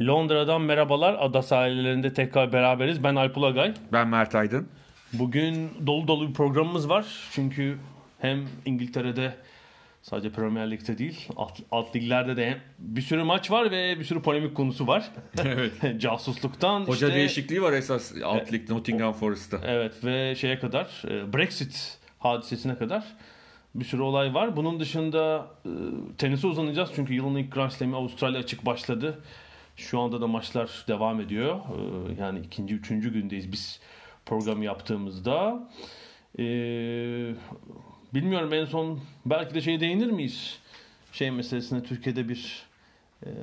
Londra'dan merhabalar. Ada sahillerinde tekrar beraberiz. Ben Alp Ulagay. Ben Mert Aydın. Bugün dolu dolu bir programımız var. Çünkü hem İngiltere'de sadece Premier Lig'de değil, alt liglerde de bir sürü maç var ve bir sürü polemik konusu var. Evet. Casusluktan hoca değişikliği var esas alt ligde Nottingham Forest'ta. Evet ve şeye kadar Brexit hadisesine kadar bir sürü olay var. Bunun dışında tenise uzanacağız çünkü yılın ilk Grand Slam'i Avustralya Açık başladı. Şu anda da maçlar devam ediyor. Yani ikinci, üçüncü gündeyiz biz programı yaptığımızda. Bilmiyorum en son belki de değinir miyiz? Meselesine Türkiye'de bir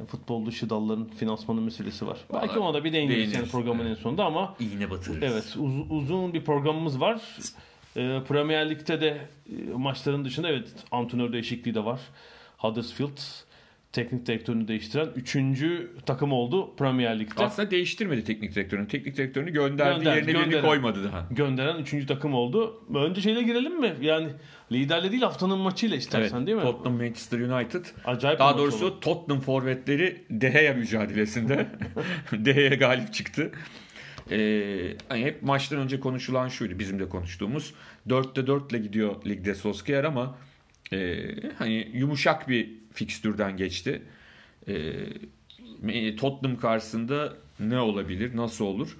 futbol dışı dalların finansmanı meselesi var. Vallahi belki ona da bir değiniriz yani programın en sonunda ama iğne batırırız. Evet uzun bir programımız var. Premier Lig'de de maçların dışında evet antrenör değişikliği de var. Huddersfield teknik direktörünü değiştiren 3. takım oldu Premier Lig'de. Aslında değiştirmedi teknik direktörünü. Teknik direktörünü gönderdi, birini koymadı daha. Gönderen 3. takım oldu. Önce girelim mi? Yani liderle değil haftanın maçıyla istersen evet, değil mi? Tottenham Manchester United. Acayip daha doğrusu oldu. Tottenham forvetleri De Gea mücadelesinde De Gea galip çıktı. Hep maçtan önce konuşulan şuydu bizim de konuştuğumuz. 4'te 4 ile gidiyor ligde Solskjaer ama hani yumuşak bir fikstürden geçti. Tottenham karşısında ne olabilir, nasıl olur?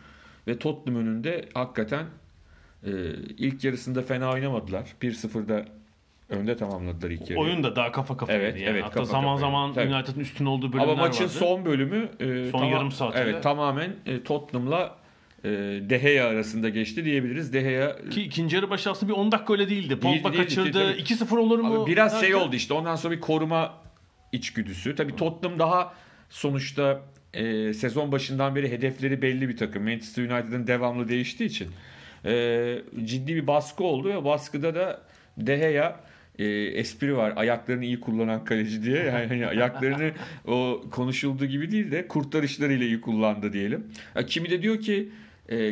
Ve Tottenham önünde hakikaten ilk yarısında fena oynamadılar. 1-0'da önde tamamladılar ilk yarıyı. Oyun da daha kafa kafaydı. Evet, yani. Evet, hatta kafa zaman United'ın üstün olduğu bölümler vardı. Ama maçın vardı. Son bölümü son yarım saatinde. Evet, tamamen Tottenham'la De Gea arasında geçti diyebiliriz. De Gea ki ikinci yarı başı aslında bir 10 dakika öyle değildi. Pogba kaçırdı. 2-0 olur mu? Abi biraz herhalde oldu işte. Ondan sonra bir koruma içgüdüsü. Tabii Tottenham daha sonuçta sezon başından beri hedefleri belli bir takım. Manchester United'ın devamlı değiştiği için ciddi bir baskı oldu ve baskıda da De Gea espri var. Ayaklarını iyi kullanan kaleci diye. Yani ayaklarını o konuşulduğu gibi değil de kurtarışlarıyla iyi kullandı diyelim. Kimi de diyor ki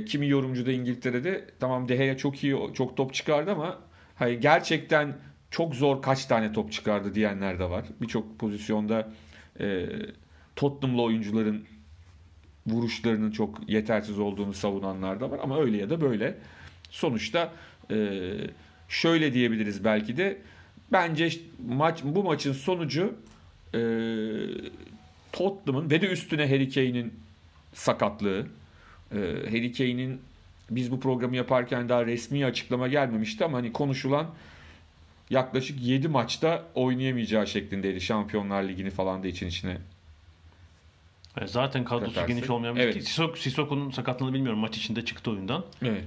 kimi yorumcu da İngiltere'de tamam De Gea çok iyi çok top çıkardı ama hayır, gerçekten çok zor kaç tane top çıkardı diyenler de var. Birçok pozisyonda Tottenham'lı oyuncuların vuruşlarının çok yetersiz olduğunu savunanlar da var ama öyle ya da böyle sonuçta şöyle diyebiliriz belki de bence bu maçın sonucu Tottenham'ın ve de üstüne Harry Kane'in sakatlığı. Harry Kane'in biz bu programı yaparken daha resmi açıklama gelmemişti ama hani konuşulan yaklaşık 7 maçta oynayamayacağı şeklindeydi. Şampiyonlar Ligi'ni falan da içine. Zaten kadrosu geniş olmayan evet. Sissoko'nun sakatlığını bilmiyorum. Maç içinde çıktı oyundan. Evet.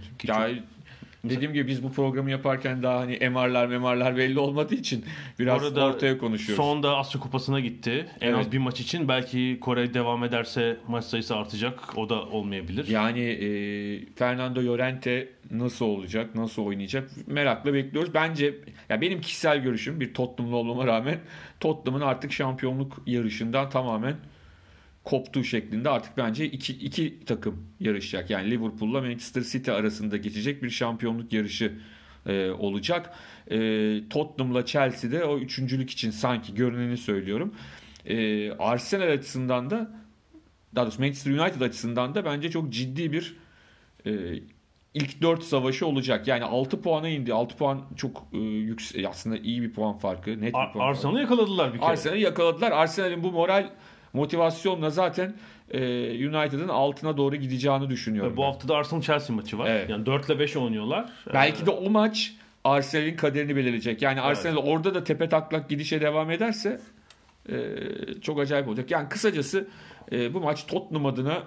Dediğim gibi biz bu programı yaparken daha hani MR'lar belli olmadığı için biraz ortaya konuşuyoruz. Sonda Asya Kupası'na gitti. En az bir maç için belki Kore devam ederse maç sayısı artacak. O da olmayabilir. Yani Fernando Llorente nasıl olacak, nasıl oynayacak merakla bekliyoruz. Bence ya benim kişisel görüşüm bir Tottenham'lı olmama rağmen Tottenham'ın artık şampiyonluk yarışından tamamen koptuğu şeklinde artık bence iki takım yarışacak. Yani Liverpool'la Manchester City arasında geçecek bir şampiyonluk yarışı olacak. Tottenham'la Chelsea'de o üçüncülük için sanki görüneni söylüyorum. Arsenal açısından da daha doğrusu Manchester United açısından da bence çok ciddi bir ilk 4 savaşı olacak. Yani 6 puana indi. 6 puan çok yüksek. Aslında iyi bir puan farkı. Net bir puan Arsenal'ı yakaladılar bir kere. Arsenal'in bu motivasyonla zaten United'ın altına doğru gideceğini düşünüyorum. Bu hafta da Arsenal-Chelsea maçı var. Evet. Yani 4 ile 5 oynuyorlar. Belki de o maç Arsenal'in kaderini belirleyecek. Yani Arsenal orada da tepe taklak gidişe devam ederse çok acayip olacak. Yani kısacası bu maç Tottenham adına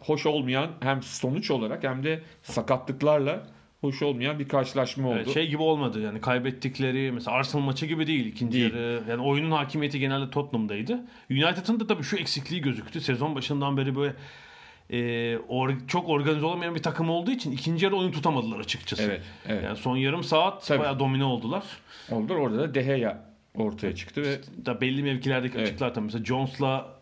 hoş olmayan, hem sonuç olarak hem de sakatlıklarla hoş olmayan bir karşılaşma oldu. Şey gibi olmadı yani, kaybettikleri mesela Arsenal maçı gibi değil ikinci yarı. Yani oyunun hakimiyeti genelde Tottenham'daydı. United'ın da tabii şu eksikliği gözüktü. Sezon başından beri böyle çok organize olamayan bir takım olduğu için ikinci yarı oyun tutamadılar açıkçası. Evet, evet. Yani son yarım saat tabii bayağı domine oldular. Oldular. Orada da De Gea ortaya çıktı ve da belli mevkilerdeki açıklar tabii. Mesela Jones'la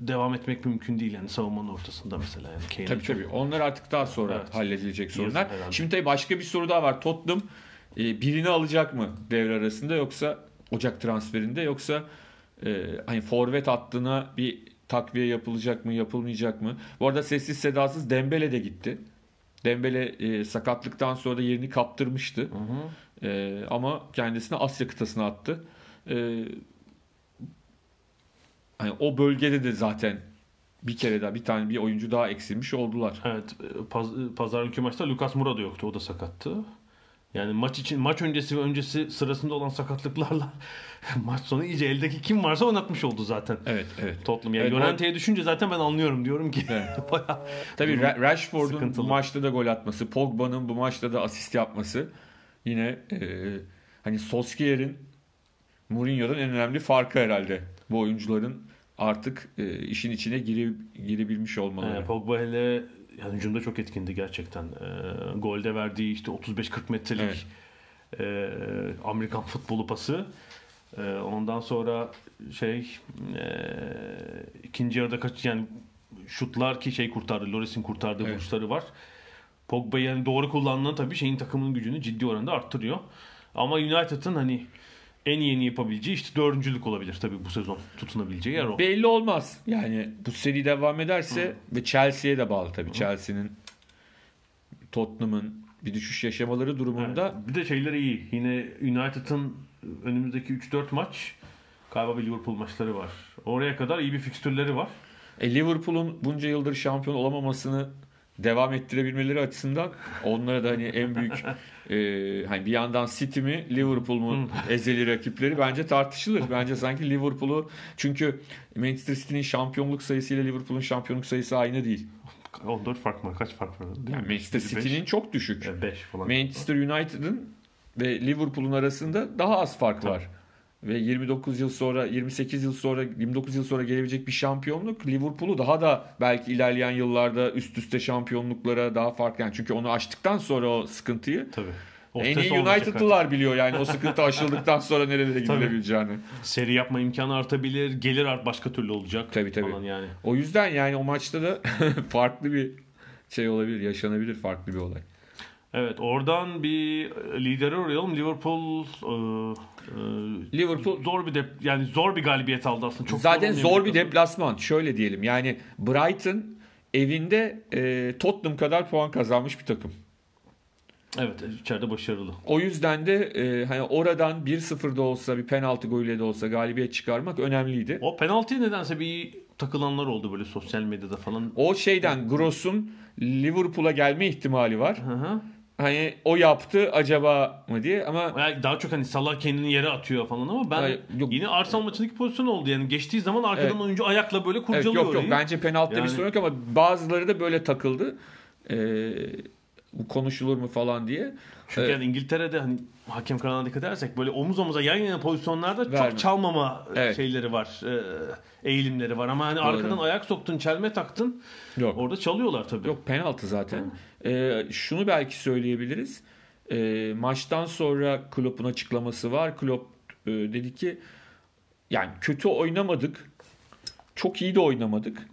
devam etmek mümkün değil yani savunmanın ortasında mesela. Yani Kane tabii. Onlar artık daha sonra halledilecek sorunlar. Şimdi tabii başka bir soru daha var. Tottenham birini alacak mı devre arasında, yoksa Ocak transferinde, yoksa hani forvet hattına bir takviye yapılacak mı, yapılmayacak mı? Bu arada sessiz sedasız Dembele de gitti. Dembele sakatlıktan sonra da yerini kaptırmıştı. Hı hı. Ama kendisini Asya kıtasına attı. Hani o bölgede de zaten bir kere daha bir oyuncu daha eksilmiş oldular. Evet. Pazartesi maçta Lucas Moura da yoktu. O da sakattı. Yani maç öncesi ve öncesi sırasında olan sakatlıklarla maç sonu iyice eldeki kim varsa oynatmış oldu zaten. Evet. Tottenham yani Yonante'ye düşünce zaten ben anlıyorum, diyorum ki. Evet. Bayağı tabii Rashford'un sıkıntılı. Bu maçta da gol atması, Pogba'nın bu maçta da asist yapması yine hani Solskjaer'in Mourinho'dan en önemli farkı herhalde. Bu oyuncuların artık işin içine girebilmiş olmaları. Pogba hele yani hücumda çok etkindi gerçekten. Golde verdiği işte 35-40 metrelik Amerikan futbolu pası. Ondan sonra ikinci yarıda yani şutlar ki kurtardı. Loris'in kurtardığı vuruşları var. Pogba yani doğru kullanılan tabii takımın gücünü ciddi oranda arttırıyor. Ama United'ın hani en yeni yapabileceği dördüncülük olabilir tabii bu sezon tutunabileceği yer o. Belli olmaz. Yani bu seri devam ederse ve Chelsea'ye de bağlı tabii. Chelsea'nin, Tottenham'ın bir düşüş yaşamaları durumunda. Evet. Bir de şeyler iyi. Yine United'ın önümüzdeki 3-4 maç galiba bir Liverpool maçları var. Oraya kadar iyi bir fikstürleri var. Liverpool'un bunca yıldır şampiyon olamamasını devam ettirebilmeleri açısından onlara da hani en büyük hani bir yandan City mi Liverpool mu ezeli rakipleri bence tartışılır. Bence sanki Liverpool'u, çünkü Manchester City'nin şampiyonluk sayısı ile Liverpool'un şampiyonluk sayısı aynı değil. 14 fark mı? Kaç fark var? Yani Manchester City'nin çok düşük. 5 falan. Manchester United'ın ve Liverpool'un arasında daha az fark var. Ve 29 yıl sonra, 28 yıl sonra, 29 yıl sonra gelebilecek bir şampiyonluk Liverpool'u daha da belki ilerleyen yıllarda üst üste şampiyonluklara daha farklı. Yani çünkü onu aştıktan sonra o sıkıntıyı en iyi United'lılar biliyor yani o sıkıntı aşıldıktan sonra nerelere gidilebileceğini. Seri yapma imkanı artabilir, gelir başka türlü olacak. Tabii. Falan yani. O yüzden yani o maçta da farklı bir olabilir, yaşanabilir farklı bir olay. Evet, oradan bir lideri arayalım. Liverpool zor bir galibiyet aldı aslında. Çok zaten zor bir deplasman. Şöyle diyelim yani Brighton evinde Tottenham kadar puan kazanmış bir takım. Evet, içeride başarılı. O yüzden de hani oradan 1-0'da olsa, bir penaltı golüyle de olsa galibiyet çıkarmak önemliydi. O penaltıya nedense bir takılanlar oldu böyle sosyal medyada falan. O Gross'un Liverpool'a gelme ihtimali var. Hı. Hani o yaptı acaba mı diye ama yani daha çok hani Salah kendini yere atıyor falan ama ben yine Arsenal maçındaki pozisyon oldu yani geçtiği zaman arkadan oyuncu ayakla böyle kurcalıyor. Yok, bence penaltıda bir sorun yok ama bazıları da böyle takıldı. Konuşulur mu falan diye. Çünkü yani İngiltere'de hani hakem kararına dikkat edersek böyle omuz omuza yan yana pozisyonlarda çok çalmama şeyleri var. Eğilimleri var ama hani arkadan ayak soktun, çelme taktın. Yok. Orada çalıyorlar tabii. Yok, penaltı zaten. Şunu belki söyleyebiliriz. Maçtan sonra Klopp'un açıklaması var. Klopp dedi ki yani kötü oynamadık. Çok iyi de oynamadık.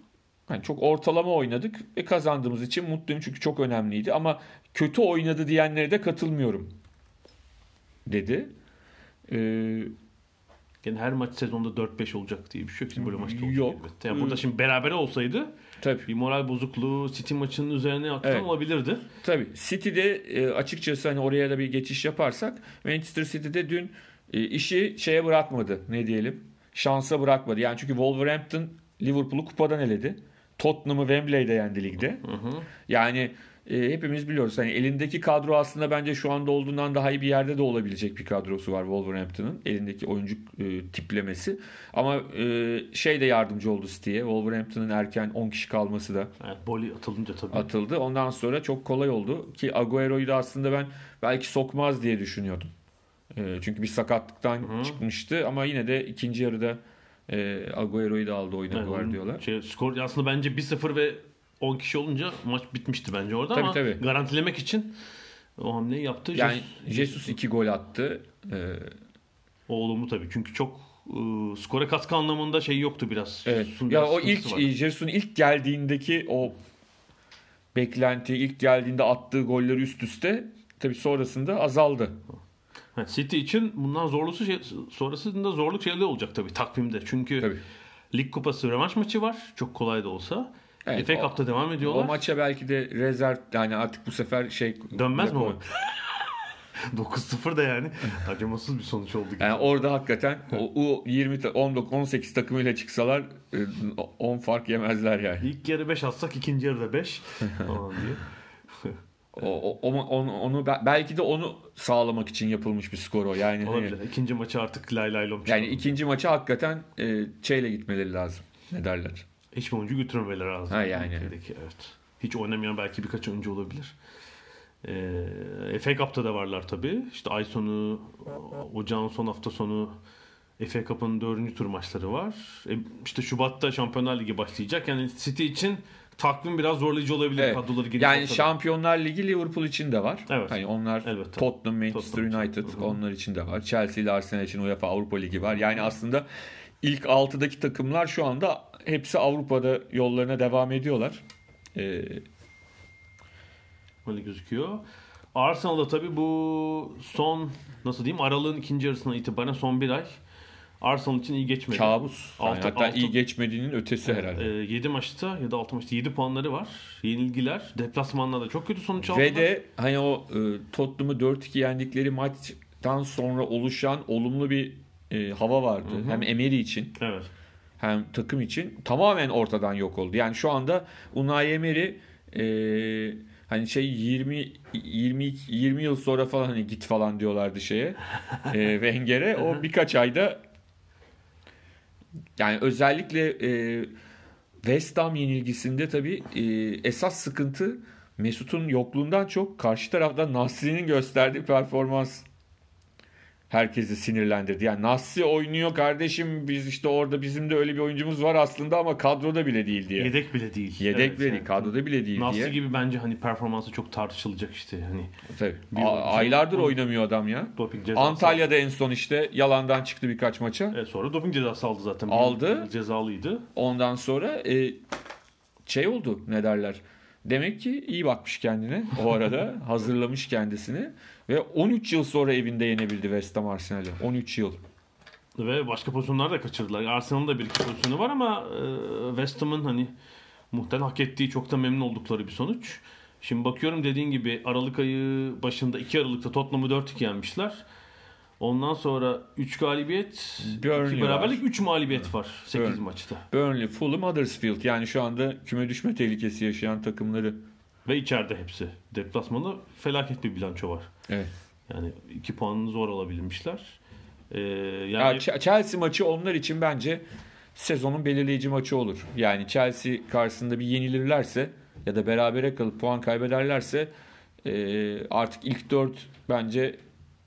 Yani çok ortalama oynadık ve kazandığımız için mutluyum çünkü çok önemliydi ama kötü oynadı diyenlere de katılmıyorum dedi. Yani her maç sezonda 4-5 olacak diye bir şey yok. Böyle maçta olacak elbette. Yani burada şimdi berabere olsaydı bir moral bozukluğu City maçının üzerine attan olabilirdi. Tabii. City'de açıkçası hani oraya da bir geçiş yaparsak Manchester City'de dün işi bırakmadı. Ne diyelim? Şansa bırakmadı. Yani çünkü Wolverhampton Liverpool'u kupadan eledi. Tottenham'ı Wembley'de yendi ligde. Yani hepimiz biliyoruz. Yani elindeki kadro aslında bence şu anda olduğundan daha iyi bir yerde de olabilecek bir kadrosu var Wolverhampton'ın. Elindeki oyuncu tiplemesi. Ama şey de yardımcı oldu City'ye. Wolverhampton'ın erken 10 kişi kalması da. Evet, Boli atılınca tabii. Atıldı. Ondan sonra çok kolay oldu. Ki Agüero'yu da aslında ben belki sokmaz diye düşünüyordum. Çünkü bir sakatlıktan çıkmıştı. Ama yine de ikinci yarıda Agüero'yu da aldı oynadılar yani, diyorlar. Skor aslında bence 1-0 ve 10 kişi olunca maç bitmişti bence orada tabii, ama tabii garantilemek için o hamleyi yaptı. Yani Jesus 2 gol attı. Oğlumu tabii. Çünkü çok skora katkı anlamında şey yoktu biraz. Evet. Ya o ilk Jesus'un ilk geldiğindeki o beklenti, ilk geldiğinde attığı golleri üst üste tabii sonrasında azaldı. Yani City için bundan zorlusu şey, sonrasında zorluk şeyler olacak tabii takvimde. Çünkü tabii Lig Kupası rövanş maçı var. Çok kolay da olsa. Evet, FA Cup'ta devam ediyorlar. O maça belki de rezerv, yani artık bu sefer şey dönmez mi o? 9-0 da yani acımasız bir sonuç oldu. Yani orada hakikaten U20 18 takımıyla çıksalar 10 fark yemezler yani. İlk yarı 5 atsak ikinci yarıda 5 falan diye. Onu belki de onu sağlamak için yapılmış bir skor o. Yani olabilir. İkinci maçı artık lay lay lom. Yani ikinci maçı hakikaten şeyle gitmeleri lazım. Ne derler? Hiç oyuncu götürmemeleri lazım. Ha yani. Evet. Hiç oynamayan belki birkaç oyuncu olabilir. FA Cup'ta da varlar tabii. İşte ay sonu, ocağın son hafta sonu FA Cup'ın 4. tur maçları var. İşte Şubat'ta Şampiyonlar Ligi başlayacak. Yani City için takvim biraz zorlayıcı olabilir. Evet. Yani Şampiyonlar Ligi Liverpool için de var. Evet. Hani onlar elbette. Tottenham, Manchester United için. Onlar için de var. Chelsea ile Arsenal için UEFA Avrupa Ligi var. Yani aslında ilk 6'daki takımlar şu anda hepsi Avrupa'da yollarına devam ediyorlar. Öyle gözüküyor. Arsenal'da tabii bu son, nasıl diyeyim, aralığın ikinci yarısından itibaren son bir ay Arsenal için iyi geçmedi. Kabus. Hatta iyi geçmediğinin ötesi herhalde. 7 maçta ya da 6 maçta 7 puanları var. Yenilgiler. Deplasmanlarda çok kötü sonuç aldılar. Ve de hani o Tottenham'ı 4-2 yendikleri maçtan sonra oluşan olumlu bir hava vardı. Hı-hı. Hem Emery için. Evet. Hem takım için tamamen ortadan yok oldu. Yani şu anda Unai Emery hani şey 20 yıl sonra falan hani git falan diyorlardı şeye. Wenger'e o birkaç ayda yani özellikle West Ham yenilgisinde tabii esas sıkıntı Mesut'un yokluğundan çok karşı taraftan Nasri'nin gösterdiği performans herkesi sinirlendirdi. Yani Nasri oynuyor kardeşim, biz işte orada bizim de öyle bir oyuncumuz var aslında ama kadroda bile değil diye. Yedek bile değil. Yedek bile değil. Kadroda bile değil Nasri diye. Nasri gibi bence hani performansı çok tartışılacak işte. Hani tabii. Aylardır oynamıyor adam ya. Antalya'da en son işte yalandan çıktı birkaç maça. Sonra doping cezası aldı zaten. Aldı. Cezalıydı. Ondan sonra şey oldu, ne derler. Demek ki iyi bakmış kendine o arada. Hazırlamış kendisini. Ve 13 yıl sonra evinde yenebildi West Ham Arsenal'e. 13 yıl. Ve başka pozisyonlar da kaçırdılar. Arsenal'ın da bir iki pozisyonu var ama West Ham'ın hani muhtemelen hak ettiği, çok da memnun oldukları bir sonuç. Şimdi bakıyorum, dediğin gibi Aralık ayı başında 2 Aralık'ta Tottenham'ı 4-2 yenmişler. Ondan sonra 3 galibiyet, 2 beraberlik, 3 mağlubiyet var 8 maçta. Burnley, Fulham, Huddersfield. Yani şu anda küme düşme tehlikesi yaşayan takımları. Ve içeride hepsi. Deplasmanda felaket bir bilanço var. Evet. Yani 2 puanını zor alabilmişler. Yani ya Chelsea maçı onlar için bence sezonun belirleyici maçı olur. Yani Chelsea karşısında bir yenilirlerse ya da berabere kalıp puan kaybederlerse artık ilk 4 bence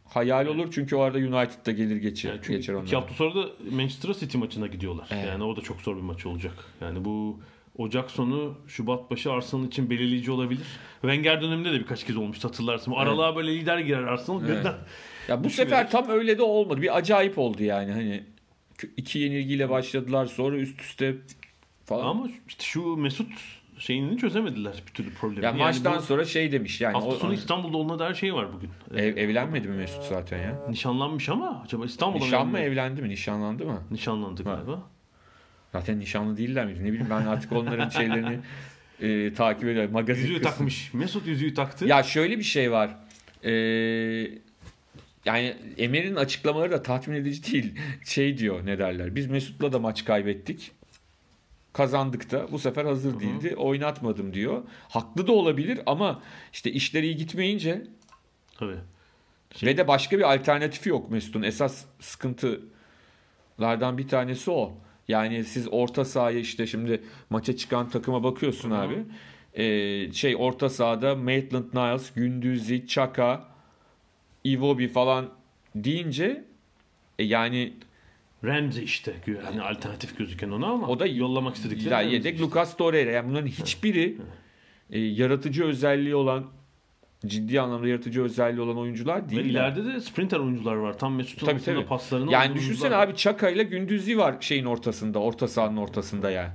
hayal olur. Çünkü o arada United'da gelir geçer onlar. 2 hafta sonra da Manchester City maçına gidiyorlar. Evet. Yani o da çok zor bir maç olacak. Yani bu Ocak sonu, Şubat başı Arsenal için belirleyici olabilir. Wenger döneminde de birkaç kez olmuştu, hatırlarsın. Aralığa böyle lider girer Arsenal. Evet. Ya bu sefer tam öyle de olmadı. Bir acayip oldu yani. Hani 2 yenilgiyle başladılar, sonra üst üste falan. Ama işte şu Mesut şeyini çözemediler bir türlü problemi. Ya yani maçtan sonra şey demiş yani. Hafta sonu İstanbul'da onunla da her şey var bugün. Evlenmedi mi Mesut zaten ya? Nişanlanmış ama acaba İstanbul'da Nişanlandı mı? Nişanlandı galiba. Zaten nişanlı değiller miydi? Ne bileyim ben artık onların şeylerini takip ediyorum. Magazin yüzüğü kısmı. Takmış. Mesut yüzüğü taktı. Ya şöyle bir şey var. Yani Emery'nin açıklamaları da tatmin edici değil. Şey diyor, ne derler. Biz Mesut'la da maç kaybettik. kazandık da bu sefer hazır değildi, oynatmadım diyor. Haklı da olabilir ama işte işleri iyi gitmeyince tabii. Ve de başka bir alternatifi yok Mesut'un. Esas sıkıntılardan bir tanesi o. Yani siz orta sahaya işte şimdi maça çıkan takıma bakıyorsun abi. Orta sahada Maitland-Niles, Gündüz'i, Chaka, Iwobi falan deyince yani Ramsey işte yani alternatif gözüken ona ama o da yollamak istedikleri ya yedek işte. Lucas Torreira. Yani bunların hiçbiri yaratıcı özelliği olan, ciddi anlamda yaratıcı özelliği olan oyuncular değil. Ve ileride de sprinter oyuncular var. Tam Mesut'un aslında paslarını. Yani düşünsene abi, Chaka ile Gündüz'i var şeyin ortasında, orta sahanın ortasında yani.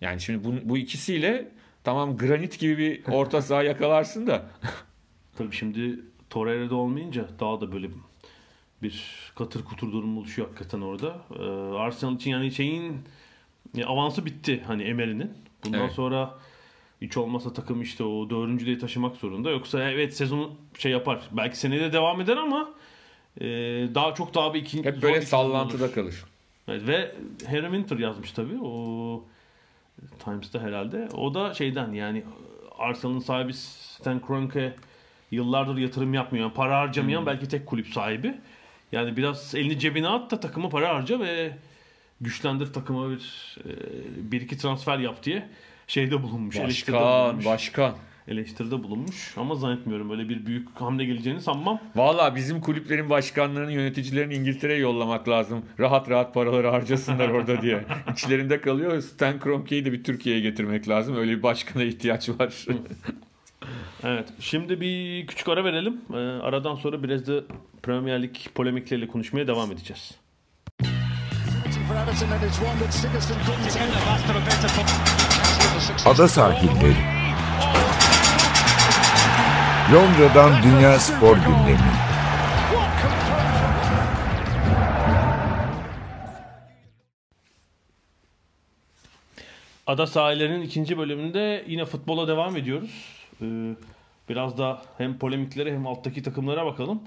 Yani şimdi bu ikisiyle tamam granit gibi bir orta saha yakalarsın da. Tabii şimdi Torreira'da olmayınca daha da böyle bir katır kutur durum oluşuyor hakikaten orada. Arsenal için yani avansı bitti hani Emery'nin. Bundan sonra hiç olmasa takım işte o dördüncülüğü taşımak zorunda. Yoksa evet sezon yapar. Belki seneye de devam eder ama daha bir ikinci. Hep böyle sallantıda kalır. Evet, ve Harry Winter yazmış tabii. O Times'ta herhalde. O da yani Arsenal'ın sahibi Stan Kroenke yıllardır yatırım yapmıyor. Yani para harcamayan belki tek kulüp sahibi. Yani biraz elini cebine at da takıma para harca ve güçlendir takıma bir iki transfer yap diye bulunmuş. Eleştiride bulunmuş. Ama zannetmiyorum böyle bir büyük hamle geleceğini sanmam. Valla bizim kulüplerin başkanlarını, yöneticilerini İngiltere'ye yollamak lazım. Rahat rahat paraları harcasınlar orada diye. İçlerinde kalıyor. Stan Kroenke'yi de bir Türkiye'ye getirmek lazım. Öyle bir başkana ihtiyaç var. Evet. Şimdi bir küçük ara verelim. Aradan sonra biraz da Premier Lig polemikleriyle konuşmaya devam edeceğiz. Ada sahilleri. Londra'dan Dünya Spor Gündemi. Ada sahillerinin ikinci bölümünde yine futbola devam ediyoruz. Biraz da hem polemiklere hem alttaki takımlara bakalım.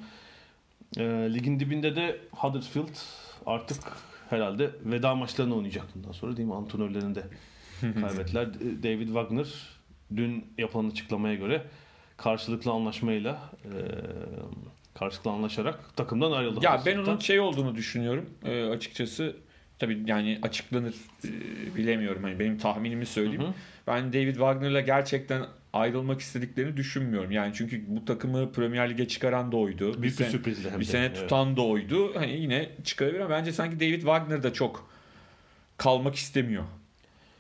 Ligin dibinde de Huddersfield artık herhalde veda maçlarını oynayacak bundan sonra değil mi? Antrenörlerini de kaybettiler. David Wagner dün yapılan açıklamaya göre karşılıklı anlaşarak takımdan ayrıldı. Ya ben onun olduğunu düşünüyorum. Açıkçası tabii yani açıklanır bilemiyorum. Yani benim tahminimi söyleyeyim. Ben David Wagner'la gerçekten ayrılmak istediklerini düşünmüyorum. Yani çünkü bu takımı Premier Lig'e çıkaran da oydu. Büyük bir sürprizle hem de. Bir sene tutan da oydu. Hani yine çıkarabilir ama bence sanki David Wagner da çok kalmak istemiyor.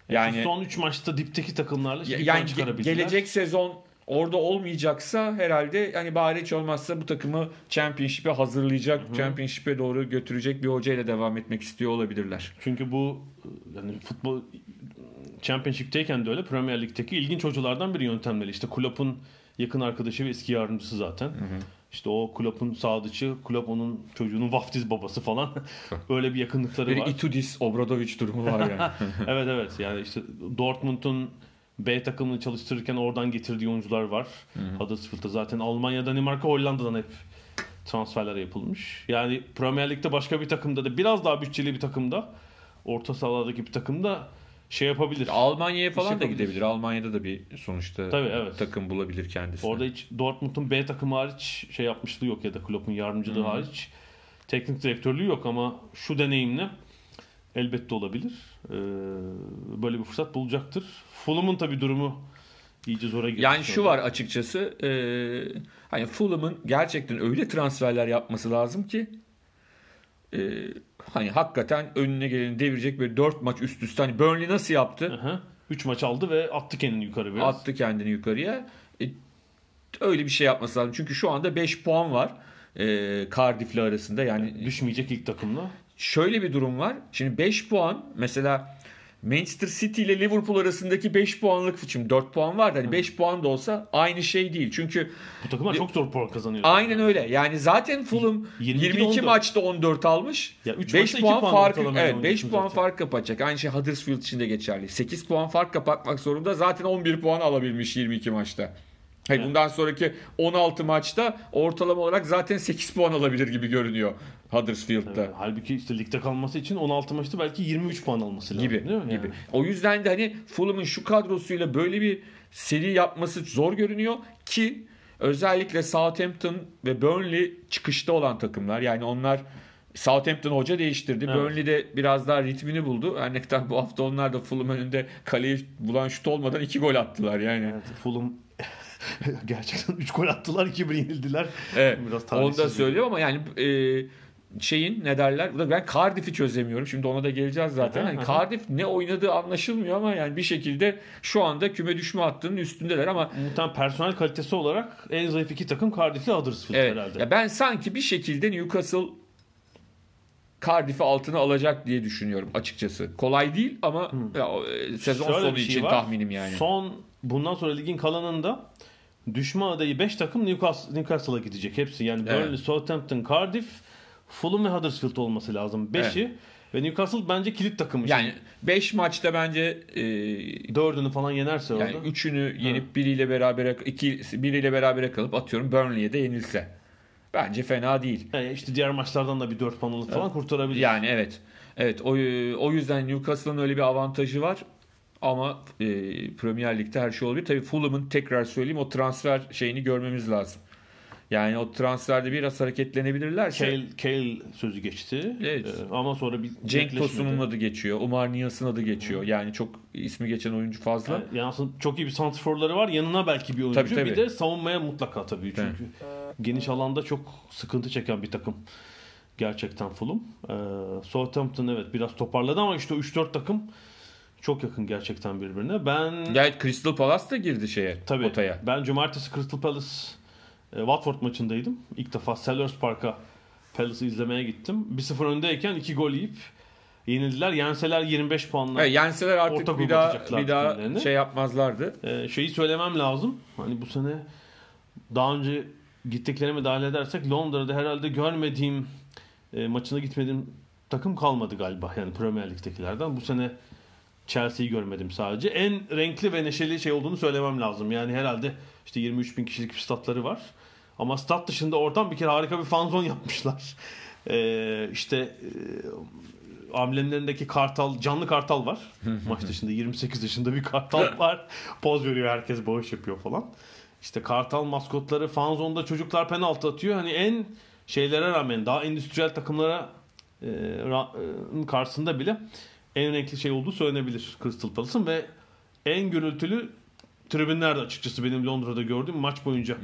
Yani son 3 maçta dipteki takımlarla çıkarabildiler. Gelecek sezon orada olmayacaksa herhalde hani bari hiç olmazsa bu takımı Championship'e hazırlayacak, Championship'e doğru götürecek bir hocayla devam etmek istiyor olabilirler. Çünkü bu yani futbol Championship'teyken de öyle Premier Lig'deki ilginç hocalardan biri yöntemleri. İşte Klopp'un yakın arkadaşı ve eski yardımcısı zaten. İşte o Klopp'un sadıcı, Klopp onun çocuğunun vaftiz babası falan. Böyle bir yakınlıkları var. Bir Itudis, Obradovic durumu var yani. Evet yani işte Dortmund'un B takımını çalıştırırken oradan getirdiği oyuncular var. Huddersfield'da zaten Almanya, Danimarka, Hollanda'dan hep transferler yapılmış. Yani Premier Lig'de başka bir takımda da biraz daha bütçeli bir takımda, orta sahalardaki bir takımda yapabilir. Almanya'ya falan da gidebilir. Almanya'da da bir sonuçta takım bulabilir kendisine. Orada hiç Dortmund'un B takımı hariç yapmışlığı yok ya da Klopp'un yardımcılığı hariç teknik direktörlüğü yok ama şu deneyimle elbette olabilir. Böyle bir fırsat bulacaktır. Fulham'ın tabii durumu iyice zora girdi. Yani şu var açıkçası hani Fulham'ın gerçekten öyle transferler yapması lazım ki hani hakikaten önüne geleni devirecek böyle 4 maç üst üste. Hani Burnley nasıl yaptı? 3 maç aldı ve attı kendini yukarı biraz. Attı kendini yukarıya. Öyle bir şey yapması lazım. Çünkü şu anda 5 puan var Cardiff'le arasında. Yani düşmeyecek ilk takımla. Şöyle bir durum var. Şimdi 5 puan mesela Manchester City ile Liverpool arasındaki 5 puanlık şimdi 4 puan vardı. Hani 5 puan da olsa aynı şey değil. Çünkü bu takımlar çok zor puan kazanıyor. Aynen öyle. Yani zaten Fulham 22 maçta 14 almış. 5 puan fark. Evet, 5 puan fark kapatacak. Aynı şey Huddersfield için de geçerli. 8 puan fark kapatmak zorunda. Zaten 11 puan alabilmiş 22 maçta. Hayır, bundan sonraki 16 maçta ortalama olarak zaten 8 puan alabilir gibi görünüyor Huddersfield'da. Evet, halbuki işte ligde kalması için 16 maçta belki 23 puan alması lazım gibi, değil mi? Gibi. Yani. O yüzden de hani Fulham'ın şu kadrosuyla böyle bir seri yapması zor görünüyor ki özellikle Southampton ve Burnley çıkışta olan takımlar. Yani onlar, Southampton hoca değiştirdi. Evet. Burnley de biraz daha ritmini buldu. Yani bu hafta onlar da Fulham önünde kaleyi bulan şut olmadan 2 gol attılar yani. Evet, Fulham gerçekten 3 gol attılar, 2-1 yenildiler. Evet. Onu da söylüyorum ama yani ben Cardiff'i çözemiyorum. Şimdi ona da geleceğiz zaten. Yani Cardiff ne oynadığı anlaşılmıyor ama yani bir şekilde şu anda küme düşme hattının üstündeler ama muhtemelen personel kalitesi olarak en zayıf iki takım Cardiff'le Huddersfield herhalde. Ya ben sanki bir şekilde Newcastle Cardiff'i altına alacak diye düşünüyorum açıkçası. Kolay değil ama sezon şöyle sonu için var, tahminim yani. Bundan sonra ligin kalanında düşme adayı 5 takım Newcastle'a gidecek hepsi. Yani Burnley, Southampton, Cardiff, Fulham ve Huddersfield olması lazım 5'i. Evet. Ve Newcastle bence kilit takımı. Yani 5 maçta bence 4'ünü falan yenerse yani orada. 3'ünü yenip biriyle berabere kalıp atıyorum Burnley'e de yenilse. Bence fena değil. Yani işte diğer maçlardan da bir 4 puanlık falan kurtarabilir. Yani evet. O yüzden Newcastle'ın öyle bir avantajı var. Ama Premier Lig'de her şey olabilir. Tabii Fulham'ın, tekrar söyleyeyim, o transfer şeyini görmemiz lazım. Yani o transferde biraz hareketlenebilirlerse. Kale sözü geçti. Evet. Ama sonra bir Cenk Tosun'un adı geçiyor. Umar Niyas'ın adı geçiyor. Yani çok ismi geçen oyuncu fazla. Yani aslında çok iyi bir santrforları var. Yanına belki bir oyuncu. Tabii. Bir de savunmaya mutlaka tabii. Çünkü geniş alanda çok sıkıntı çeken bir takım. Gerçekten Fulham. Southampton biraz toparladı ama işte 3-4 takım çok yakın gerçekten birbirine. Gayet Crystal Palace da girdi potaya. Ben cumartesi Crystal Palace Watford maçındaydım. İlk defa Sellers Park'a Palace'ı izlemeye gittim. 1-0 öndeyken 2 gol yiyip yenildiler. Yenseler 25 puanla. Yenseler artık bir daha yapmazlardı. Şeyi söylemem lazım. Hani bu sene daha önce gittiklerime dahil edersek Londra'da herhalde görmediğim maçına gitmediğim takım kalmadı galiba. Yani Premier Lig'dekilerden. Bu sene Chelsea'yi görmedim sadece. En renkli ve neşeli olduğunu söylemem lazım. Yani herhalde işte 23.000 kişilik bir statları var. Ama stat dışında oradan bir kere harika bir fanzon yapmışlar. Amblemlerindeki kartal, canlı kartal var. Maç dışında 28 yaşında bir kartal var. Poz veriyor, herkes bağış yapıyor falan. İşte kartal maskotları, fanzonda çocuklar penaltı atıyor. Hani en şeylere rağmen, daha endüstriyel takımlara karşısında bile en renkli olduğu söylenebilir Crystal Palace'ın ve en gürültülü tribünler de açıkçası benim Londra'da gördüğüm maç boyunca.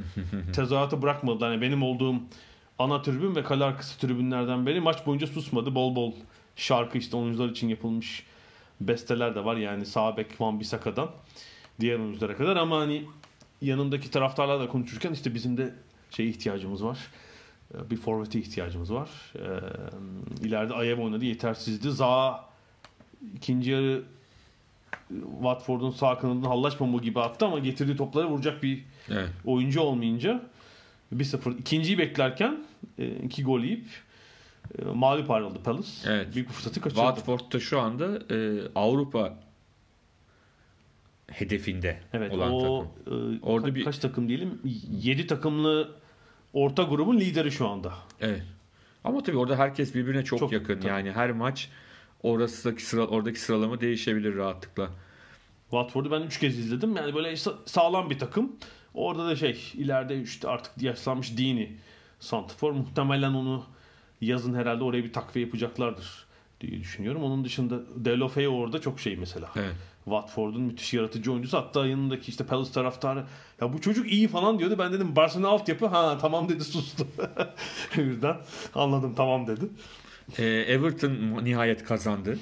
Tezahüratı bırakmadılar. Yani benim olduğum ana tribün ve kale arkası tribünlerden beri maç boyunca susmadı. Bol bol şarkı, işte oyuncular için yapılmış besteler de var. Yani sağ bek Van Bissaka'dan diğer oyunculara kadar ama hani yanımdaki taraftarlarla konuşurken işte bizim de ihtiyacımız var. Bir forvete ihtiyacımız var. İleride Ayev oynadı, yetersizdi. Zaha İkinci yarı Watford'un sağ kanadından hallaç bomba gibi attı ama getirdiği topları vuracak bir oyuncu olmayınca 1-0 ikinciyi beklerken 2 gol yiyip mağlup ayrıldı Palace. Evet. Büyük bir fırsatı kaçırdı. Watford'da şu anda Avrupa hedefinde olan takım. Orada kaç takım diyelim? 7 takımlı orta grubun lideri şu anda. Evet. Ama tabii orada herkes birbirine çok yakın. Tabii. Yani her maç oradaki sıralama değişebilir rahatlıkla. Watford'u ben 3 kez izledim. Yani böyle sağlam bir takım. Orada da ileride işte artık yaşlanmış Dini santrfor. Muhtemelen onu yazın herhalde oraya bir takviye yapacaklardır diye düşünüyorum. Onun dışında De Lofeo orada çok mesela. Evet. Watford'un müthiş yaratıcı oyuncusu. Hatta yanındaki işte Palace taraftarı, ya bu çocuk iyi falan diyordu. Ben dedim Barcelona altyapı. Ha tamam dedi, sustu. Birden anladım, tamam dedi. Everton nihayet kazandı.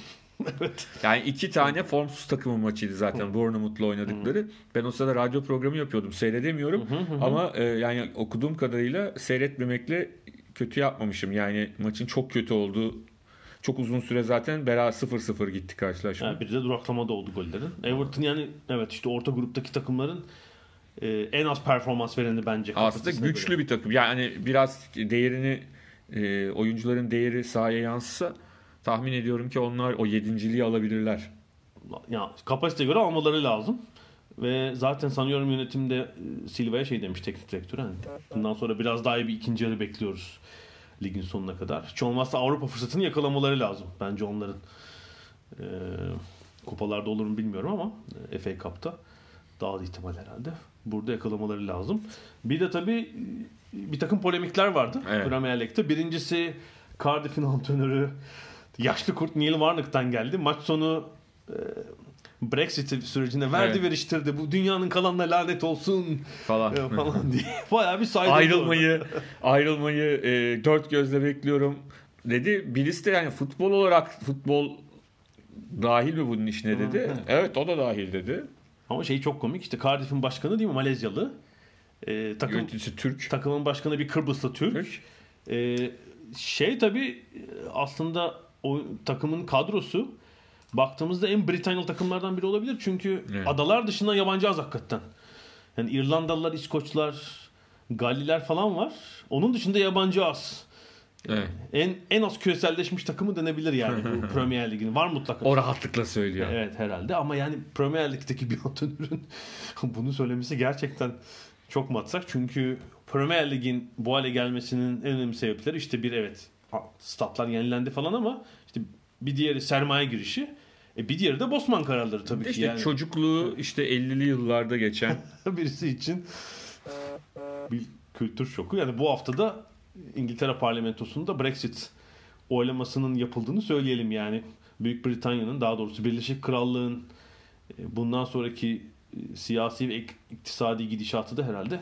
Evet. Yani 2 tane formsuz takımın maçıydı zaten. Bournemouth'la oynadıkları. Ben o sırada radyo programı yapıyordum. Seyredemiyorum. Ama yani okuduğum kadarıyla seyretmemekle kötü yapmamışım. Yani maçın çok kötü olduğu, çok uzun süre zaten beraber 0-0 gitti karşılaşma. Bir de duraklama da oldu gollerin. Everton yani işte orta gruptaki takımların en az performans vereni bence. Aslında güçlü bir takım. Yani biraz değerini, oyuncuların değeri sahaya yansısa tahmin ediyorum ki onlar o 7.liği alabilirler. Ya kapasiteye göre almaları lazım. Ve zaten sanıyorum yönetimde Silva'ya şey demiş teknik direktör, hani bundan sonra biraz daha iyi bir ikinci yarı bekliyoruz ligin sonuna kadar. Hiç olmazsa Avrupa fırsatını yakalamaları lazım. Bence onların kupalarda olur mu bilmiyorum ama FA Cup'ta daha da ihtimal herhalde. Burada yakalamaları lazım. Bir de tabii bir takım polemikler vardı Premier Lig'de. Birincisi Cardiff'in antrenörü yaşlı kurt Neil Warnock'tan geldi. Maç sonu Brexit sürecine verdi veriştirdi. Bu dünyanın kalanına lanet olsun falan diye. Bayağı bir saygı. Ayrılmayı dört gözle bekliyorum dedi. Birisi de yani futbol dahil mi bunun işine dedi. Evet, o da dahil dedi. Ama şey çok komik, işte Cardiff'in başkanı değil mi Malezyalı? Yöneticisi Türk. Takımın başkanı bir Kıbrıslı Türk. Tabii aslında o takımın kadrosu baktığımızda en Britanyalı takımlardan biri olabilir. Çünkü adalar dışında yabancı az hakikaten. Yani İrlandalılar, İskoçlar, Galliler falan var. Onun dışında yabancı az. Evet. En az küreselleşmiş takımı denebilir yani bu Premier Lig'in. Var mutlaka. O rahatlıkla söylüyor. Evet herhalde, ama yani Premier Lig'deki bir antrenörün bunu söylemesi gerçekten çok matrak. Çünkü Premier Lig'in bu hale gelmesinin en önemli sebepleri işte bir statlar yenilendi falan, ama işte bir diğeri sermaye girişi. Bir diğeri de Bosman kararları tabii ki. İşte yani. Çocukluğu işte 50'li yıllarda geçen birisi için bir kültür şoku. Yani bu hafta da İngiltere parlamentosunda Brexit oylamasının yapıldığını söyleyelim yani. Büyük Britanya'nın, daha doğrusu Birleşik Krallığın bundan sonraki siyasi ve iktisadi gidişatı da herhalde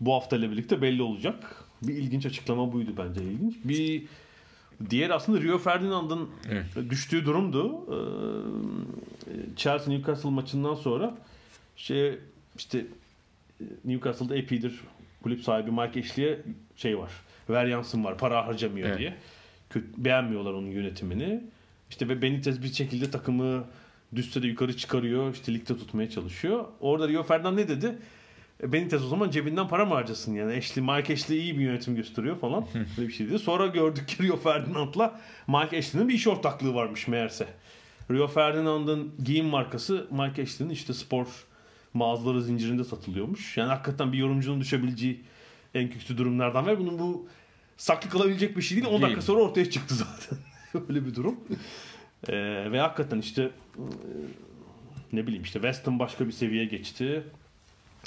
bu haftayla birlikte belli olacak. Bir ilginç açıklama buydu, bence ilginç. Bir diğer aslında Rio Ferdinand'ın düştüğü durumdu. Chelsea Newcastle maçından sonra Newcastle'da epeydir kulüp sahibi Mike Ashley'e var. Varyansın var. Para harcamıyor diye. Beğenmiyorlar onun yönetimini. İşte ve Benitez bir şekilde takımı düşse de yukarı çıkarıyor. İşte ligde tutmaya çalışıyor. Orada Rio Ferdinand ne dedi? Benitez o zaman cebinden para mı harcasın yani? Mike Ashley iyi bir yönetim gösteriyor falan. Böyle bir şey dedi. Sonra gördük ki Rio Ferdinand'la Mike Ashley'nin bir iş ortaklığı varmış meğerse. Rio Ferdinand'ın giyim markası Mike Ashley'nin spor mağazaları zincirinde satılıyormuş. Yani hakikaten bir yorumcunun düşebileceği en kötü durumlardan var. Bunun bu saklı kalabilecek bir şey değil. 10 dakika sonra ortaya çıktı zaten. Öyle bir durum. Ve hakikaten West Ham başka bir seviyeye geçti.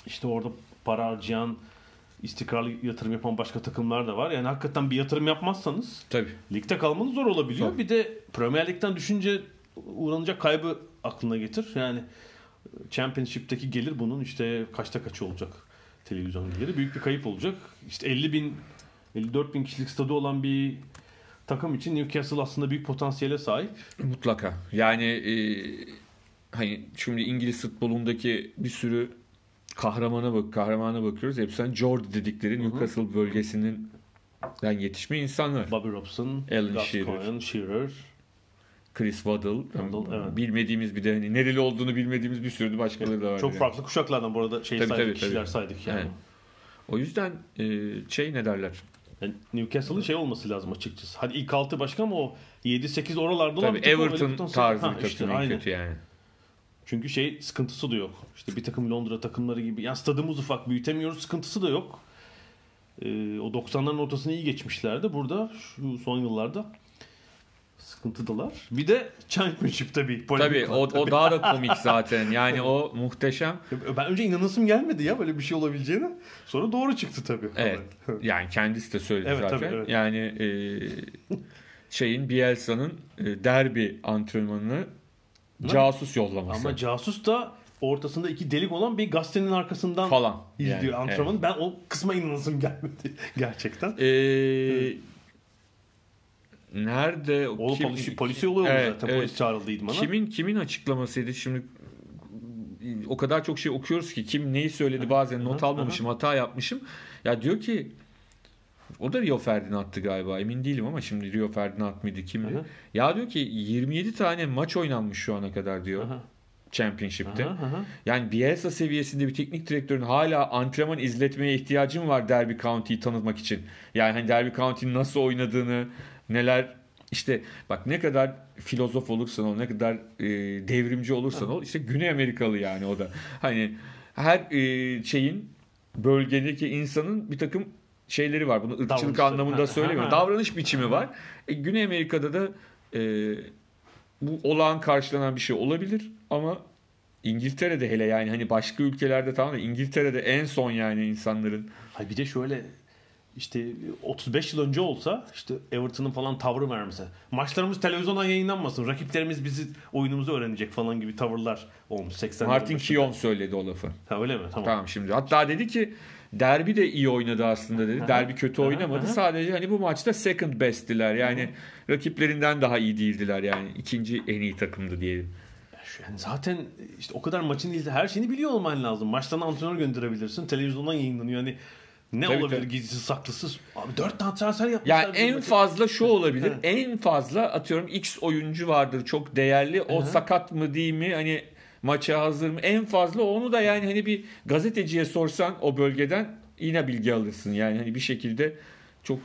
İşte orada para harcayan, istikrarlı yatırım yapan başka takımlar da var. Yani hakikaten bir yatırım yapmazsanız ligde kalmanız zor olabiliyor. Tabii. Bir de Premier Lig'den düşünce uğranacak kaybı aklına getir. Yani Championship'teki gelir bunun kaçta kaçı olacak? Televizyon geliri. Büyük bir kayıp olacak. 54 bin kişilik stadı olan bir takım için Newcastle aslında büyük potansiyele sahip. Mutlaka. Yani şimdi İngiliz futbolundaki bir sürü kahramana bakıyoruz. Hepsi Jordi dedikleri Newcastle bölgesinin yetişme insanlar. Bobby Robson, Alan Shearer, Chris Waddle. Bilmediğimiz bir de nereli olduğunu bilmediğimiz bir sürü başkaları da var. Çok farklı kuşaklardan bu arada saydık yani. Evet. O yüzden ne derler? Yani Newcastle'ın olması lazım açıkçası. Hadi ilk 6 başka ama o 7-8 oralarda olan bir takım. Everton tarzı bir takım kötü yani. Çünkü sıkıntısı da yok. Bir takım Londra takımları gibi. Yani stadımız ufak, büyütemiyoruz, sıkıntısı da yok. O 90'ların ortasını iyi geçmişlerdi. Burada şu son yıllarda sıkıntıdalar. Bir de Championship tabii. Tabii o daha da komik zaten. Yani o muhteşem. Ben önce inanasım gelmedi ya böyle bir şey olabileceğine. Sonra doğru çıktı tabii. Evet. Yani kendisi de söyledi zaten. Tabii, Yani Bielsa'nın derbi antrenmanını casus yollaması. Ama casus da ortasında iki delik olan bir gazetenin arkasından falan izliyor antrenmanı. Evet. Ben o kısma inanasım gelmedi gerçekten. Nerede? Polisi oluyor zaten. Polis çağrıldı idmana. Kimin açıklamasıydı? Şimdi o kadar çok şey okuyoruz ki kim neyi söyledi bazen not almamışım, hata yapmışım. Ya diyor ki o da Rio Ferdinand'tı galiba. Emin değilim ama şimdi Rio Ferdinand mıydı kimdi? Ya diyor ki 27 tane maç oynanmış şu ana kadar diyor. Championship'te. Yani Bielsa seviyesinde bir teknik direktörün hala antrenman izletmeye ihtiyacım var Derby County'yi tanıtmak için. Yani Derby County'nin nasıl oynadığını, neler İşte bak ne kadar filozof olursan ol, ne kadar devrimci olursan ol, işte Güney Amerikalı yani o da. Hani her şeyin, bölgedeki insanın bir takım şeyleri var. Bunu ırkçılık anlamında söylemiyorum. Davranış biçimi var. Güney Amerika'da da bu olağan karşılanan bir şey olabilir ama İngiltere'de hele yani hani başka ülkelerde tamam da İngiltere'de en son yani insanların. Hayır bir de şöyle işte 35 yıl önce olsa işte Everton'ın falan tavrı vermese. Maçlarımız televizyondan yayınlanmasın. Rakiplerimiz bizi oyunumuzu öğrenecek falan gibi tavırlar olmuş 80'lerde. Martin O'Neill söyledi o lafı. Ha öyle mi? Tamam şimdi. Hatta dedi ki derbi de iyi oynadı aslında dedi. Derbi kötü oynamadı. Sadece hani bu maçta second best'tiler. Yani rakiplerinden daha iyi değildiler yani. İkinci en iyi takımdı diyelim. Yani zaten işte o kadar maçın izle her şeyini biliyor olman lazım. Maçtan antrenör gönderebilirsin. Televizyondan yayınlanıyor. Yani ne tabii olabilir gizlisi saklısız? Abi 4 tane transfer yapmışlar. Yani en fazla şu olabilir. En fazla atıyorum X oyuncu vardır çok değerli. O sakat mı değil mi? Hani maça hazır mı? En fazla onu da yani hani bir gazeteciye sorsan o bölgeden yine bilgi alırsın. Yani hani bir şekilde çok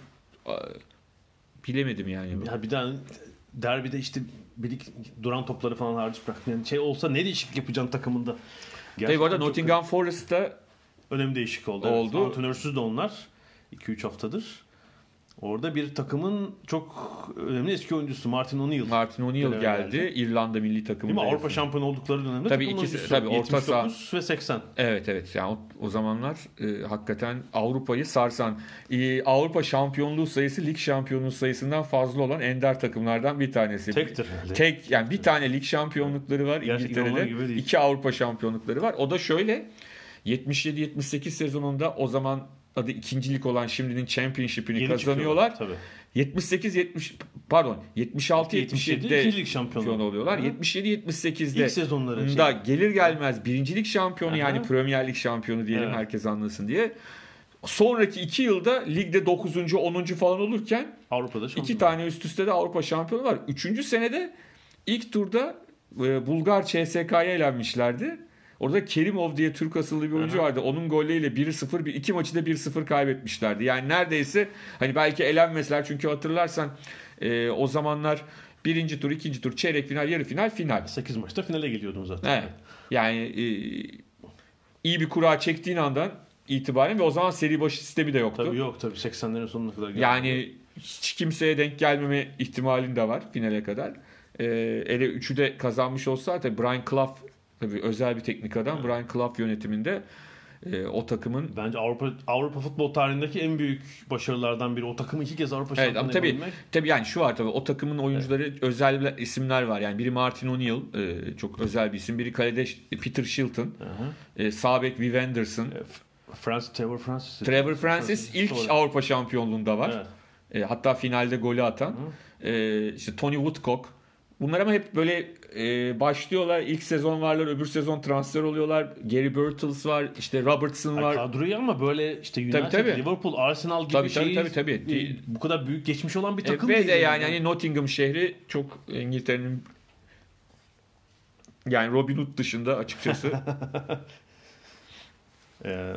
bilemedim yani. Ya bir daha derbide işte duran topları falan hariç bıraktın. Yani şey olsa ne değişiklik yapacaksın takımında? Tabii bu arada Nottingham Forest'ta önemli değişik oldu. Evet. Antrenörsüz de onlar 2-3 haftadır. Orada bir takımın çok önemli eski oyuncusu Martin O'Neill geldi. İrlanda milli takımında. Avrupa şampiyonu oldukları dönemde tabii ikisi tabii orta saha 79 ve 80. Evet. Yani o zamanlar hakikaten Avrupa'yı sarsan Avrupa şampiyonluğu sayısı lig şampiyonluğu sayısından fazla olan ender takımlardan bir tanesi. Tektir. Tek yani bir tane lig şampiyonlukları var İngiltere'de. 2 Avrupa şampiyonlukları var. O da şöyle 77-78 sezonunda o zaman adı ikincilik olan şimdinin Championship'ini yeni kazanıyorlar. 76-77'de ikincilik şampiyonu oluyorlar. 77-78'de da gelir gelmez birincilik şampiyonu yani Premier Lig şampiyonu diyelim herkes anlasın diye. Sonraki 2 yılda ligde 9. 10. falan olurken Avrupa'da 2 tane üst üste de Avrupa şampiyonu var. 3. senede ilk turda Bulgar CSKA'ya elenmişlerdi. Orada Kerimov diye Türk asıllı bir oyuncu vardı. Onun golleriyle 1-0, 2 maçı da 1-0 kaybetmişlerdi. Yani neredeyse hani belki elenmeseler çünkü hatırlarsan o zamanlar 1. tur, 2. tur, çeyrek final, yarı final, final. 8 maçta finale geliyordun zaten. Evet. Yani iyi bir kura çektiğin andan itibaren ve o zaman seri başı sistemi de yoktu. Tabii 80'lerin sonuna kadar geldi. Yani hiç kimseye denk gelmeme ihtimalin de var finale kadar. Ele 3'ü de kazanmış olsa tabii Brian Clough tabii özel bir teknik adam. Brian Clough yönetiminde o takımın bence Avrupa futbol tarihindeki en büyük başarılardan biri. O takımı 2 kez Avrupa şampiyonu yapabilmek. Tabii yani şu var tabii o takımın oyuncuları özel isimler var. Yani biri Martin O'Neill çok özel bir isim. Biri kalede Peter Shilton. Sağ bek Viv Anderson. Trevor Francis ilk Avrupa şampiyonluğunda var. Evet. Hatta finalde golü atan. İşte Tony Woodcock. Bunlar ama hep böyle başlıyorlar. İlk sezon varlar, öbür sezon transfer oluyorlar. Gary Birtles var, işte Robertson var. Kadroyu ama böyle işte United, tabii. Liverpool, Arsenal gibi tabii. Bu kadar büyük geçmiş olan bir takım değil. Ve de yani Nottingham şehri çok İngiltere'nin yani Robin Hood dışında açıkçası.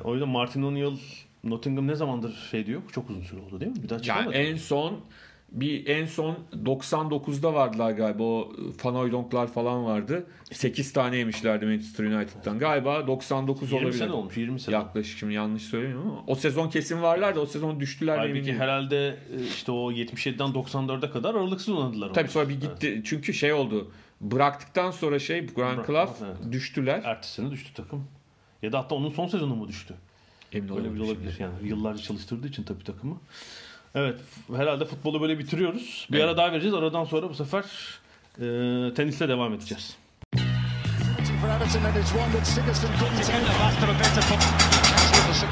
O yüzden Martin O'Neill Nottingham ne zamandır diyor? Çok uzun süre oldu değil mi? Bir daha çıkamadı. Yani en son 99'da vardılar galiba o Fanoydonglar falan vardı. 8 tane yemişlerdi Manchester United'dan. Galiba 99 olabilir. 20 sene olmuş. Yaklaşık şimdi yanlış söylemiyorum ama o sezon kesin varlardı. O sezon düştüler. Halbuki herhalde işte o 77'den 94'e kadar aralıksız oynadılar. Tabii sonra bir gitti. Evet. Çünkü oldu. Bıraktıktan sonra Brian Clough düştüler. Ertesine düştü takım. Ya da hatta onun son sezonu mu düştü? Emin olabilir yani. Yıllarca çalıştırdığı için tabii takımı. Evet, herhalde futbolu böyle bitiriyoruz. Bir ara daha vereceğiz. Aradan sonra bu sefer tenisle devam edeceğiz.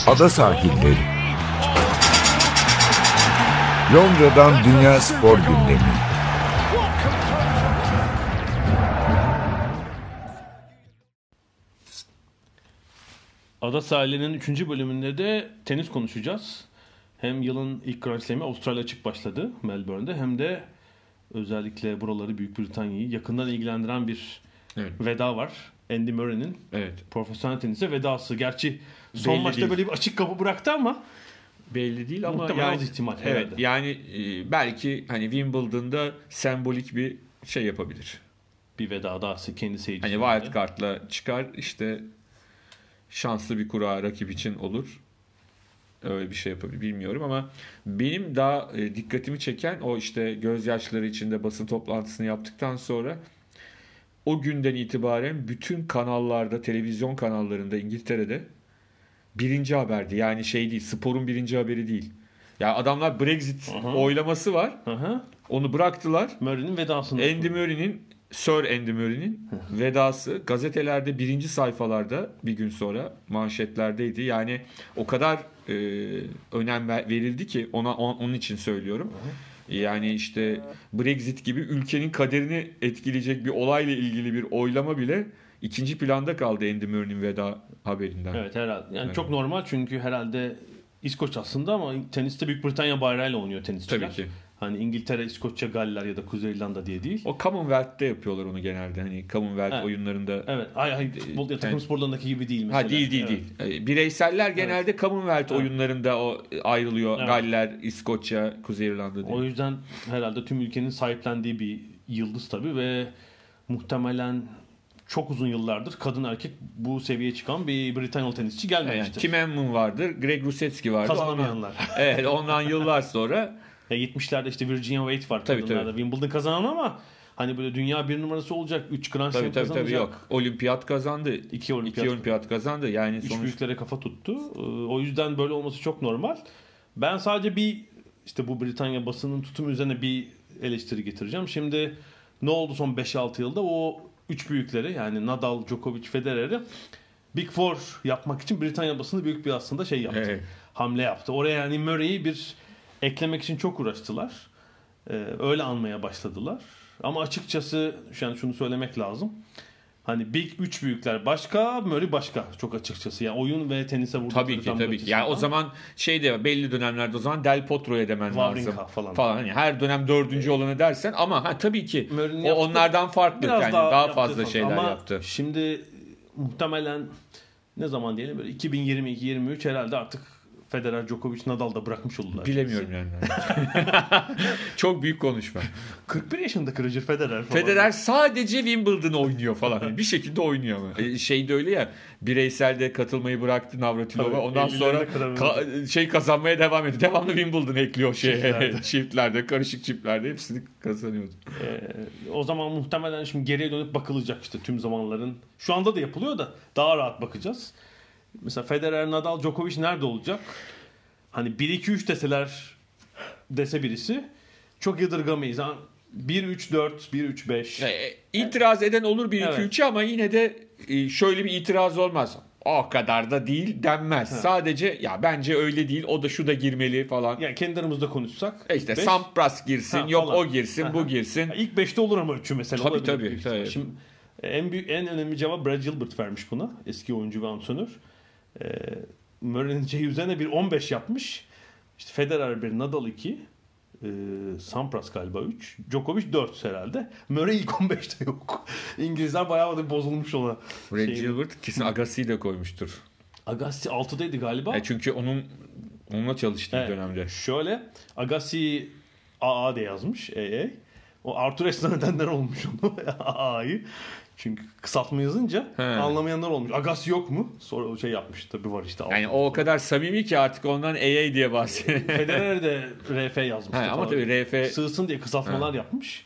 Ada sahilleri. Londra'dan Dünya Spor Gündemi. Ada sahillerinin 3. bölümünde de tenis konuşacağız. Hem yılın ilk Grand Slam'i Avustralya Açık başladı Melbourne'de hem de özellikle buraları Büyük Britanya'yı yakından ilgilendiren bir veda var. Andy Murray'nin profesyonel tenise vedası. Gerçi son maçta böyle bir açık kapı bıraktı ama belli değil ama muhtemelen yani, az ihtimal. Evet herhalde. Yani belki hani Wimbledon'da sembolik bir şey yapabilir. Bir veda daha kendi seyircilerine. Hani wild card'la çıkar işte, şanslı bir kura rakip için olur. Öyle bir şey yapabilir bilmiyorum ama benim daha dikkatimi çeken o işte gözyaşları içinde basın toplantısını yaptıktan sonra o günden itibaren bütün kanallarda, televizyon kanallarında İngiltere'de birinci haberdi. Yani şey değil, sporun birinci haberi değil. Ya yani adamlar Brexit oylaması var. Aha. Onu bıraktılar. Murray'nin vedasını. Sir Andy Murray'nin vedası gazetelerde birinci sayfalarda bir gün sonra manşetlerdeydi. Yani o kadar önem verildi ki ona, onun için söylüyorum. Yani işte Brexit gibi ülkenin kaderini etkileyecek bir olayla ilgili bir oylama bile ikinci planda kaldı Andy Murray'nin veda haberinden. Evet herhalde. Yani evet. Çok normal çünkü herhalde İskoç aslında ama teniste Büyük Britanya bayrağıyla oynuyor tenisçiler. Tabii ki. Hani İngiltere, İskoçya, Galler ya da Kuzey İrlanda diye değil. O Commonwealth'te yapıyorlar onu genelde. Hani Commonwealth oyunlarında. Evet. Hayır, futbol ya takım sporlarındaki gibi değil mesela. Ha değil. Bireyseller genelde Commonwealth oyunlarında o ayrılıyor. Evet. Galler, İskoçya, Kuzey İrlanda diye. O yüzden herhalde tüm ülkenin sahiplendiği bir yıldız tabii ve muhtemelen çok uzun yıllardır kadın erkek bu seviyeye çıkan bir Britanyalı tenisçi gelmemişti. Yani Kim Emman vardır, Greg Rucetsky vardı. Kazanamayanlar. Evet, ondan yıllar sonra. Ya 70'lerde işte Virginia Wade var kadınlarda. Wimbledon kazanan ama hani böyle dünya bir numarası olacak. 3 Grand Slam kazanacak. Yok. Olimpiyat kazandı. 2 olimpiyat kazandı. Yani 3 büyüklere kafa tuttu. O yüzden böyle olması çok normal. Ben sadece bir işte bu Britanya basının tutumu üzerine bir eleştiri getireceğim. Şimdi ne oldu son 5-6 yılda? O 3 büyükleri yani Nadal, Djokovic, Federer'i Big Four yapmak için Britanya basını büyük bir aslında şey yaptı. Evet. Hamle yaptı. Oraya yani Murray'i bir eklemek için çok uğraştılar. Öyle anmaya başladılar. Ama açıkçası yani şunu söylemek lazım. Hani Big 3 büyükler başka, Murray başka. Çok açıkçası. Yani oyun ve tenise vurdukları tabii ki, tabii ki. Yani o zaman şey de belli dönemlerde o zaman Del Potro'ya demen Wawrinka lazım. Falan. Hani her dönem dördüncü olanı dersen ama tabii ki o onlardan farklı. Yani daha fazla şeyler ama yaptı. Şimdi muhtemelen ne zaman diyelim böyle 2022-23 herhalde artık Federer, Djokovic, Nadal da bırakmış oldular. Bilemiyorum yani. Çok büyük konuşma. 41 yaşında Roger Federer falan. Federer sadece Wimbledon oynuyor falan. Bir şekilde oynuyor ama. Şey de öyle ya, bireyselde katılmayı bıraktı Navratilova. Ondan sonra kazanmaya devam etti. Devamlı Wimbledon ekliyor çiftlerde, karışık çiftlerde hepsini kazanıyordu. O zaman muhtemelen şimdi geriye dönüp bakılacak işte tüm zamanların. Şu anda da yapılıyor da daha rahat bakacağız. Mesela Federer, Nadal, Djokovic nerede olacak? Hani 1-2-3 dese birisi çok yadırgamayız. 1-3-4, 1-3-5. İtiraz eden olur 1-2-3'e ama yine de şöyle bir itiraz olmaz. O kadar da değil denmez. Sadece ya bence öyle değil, o da şu da girmeli falan. Yani kendi aramızda konuşsak. İşte beş. Sampras girsin, o girsin, bu girsin. İlk 5'te olur ama 3'ü mesela. Tabii. Şimdi en önemli cevap Brad Gilbert vermiş buna. Eski oyuncu ve antrenör. Murray'nin üzerine bir 15 yapmış. İşte Federer 1, Nadal 2, Sampras galiba 3, Djokovic 4 herhalde. Murray ilk 15'te yok. İngilizler bayağı da bozulmuş ona. Brad Gilbert kesin Agassi'yi de koymuştur. Agassi 6'daydı galiba. Çünkü onunla çalıştığı dönemde. Şöyle Agassi AA de yazmış. O Arthur Ashe'den nedenler olmuş onu. AA'yı. Çünkü kısaltma yazınca anlamayanlar olmuş. Agassi yok mu? Sonra o şey yapmış. Tabii var işte. Yani o kadar samimi ki artık ondan EA diye bahsediyor. Federer de RF yazmış. Ama tabii RF... Sığsın diye kısaltmalar yapmış.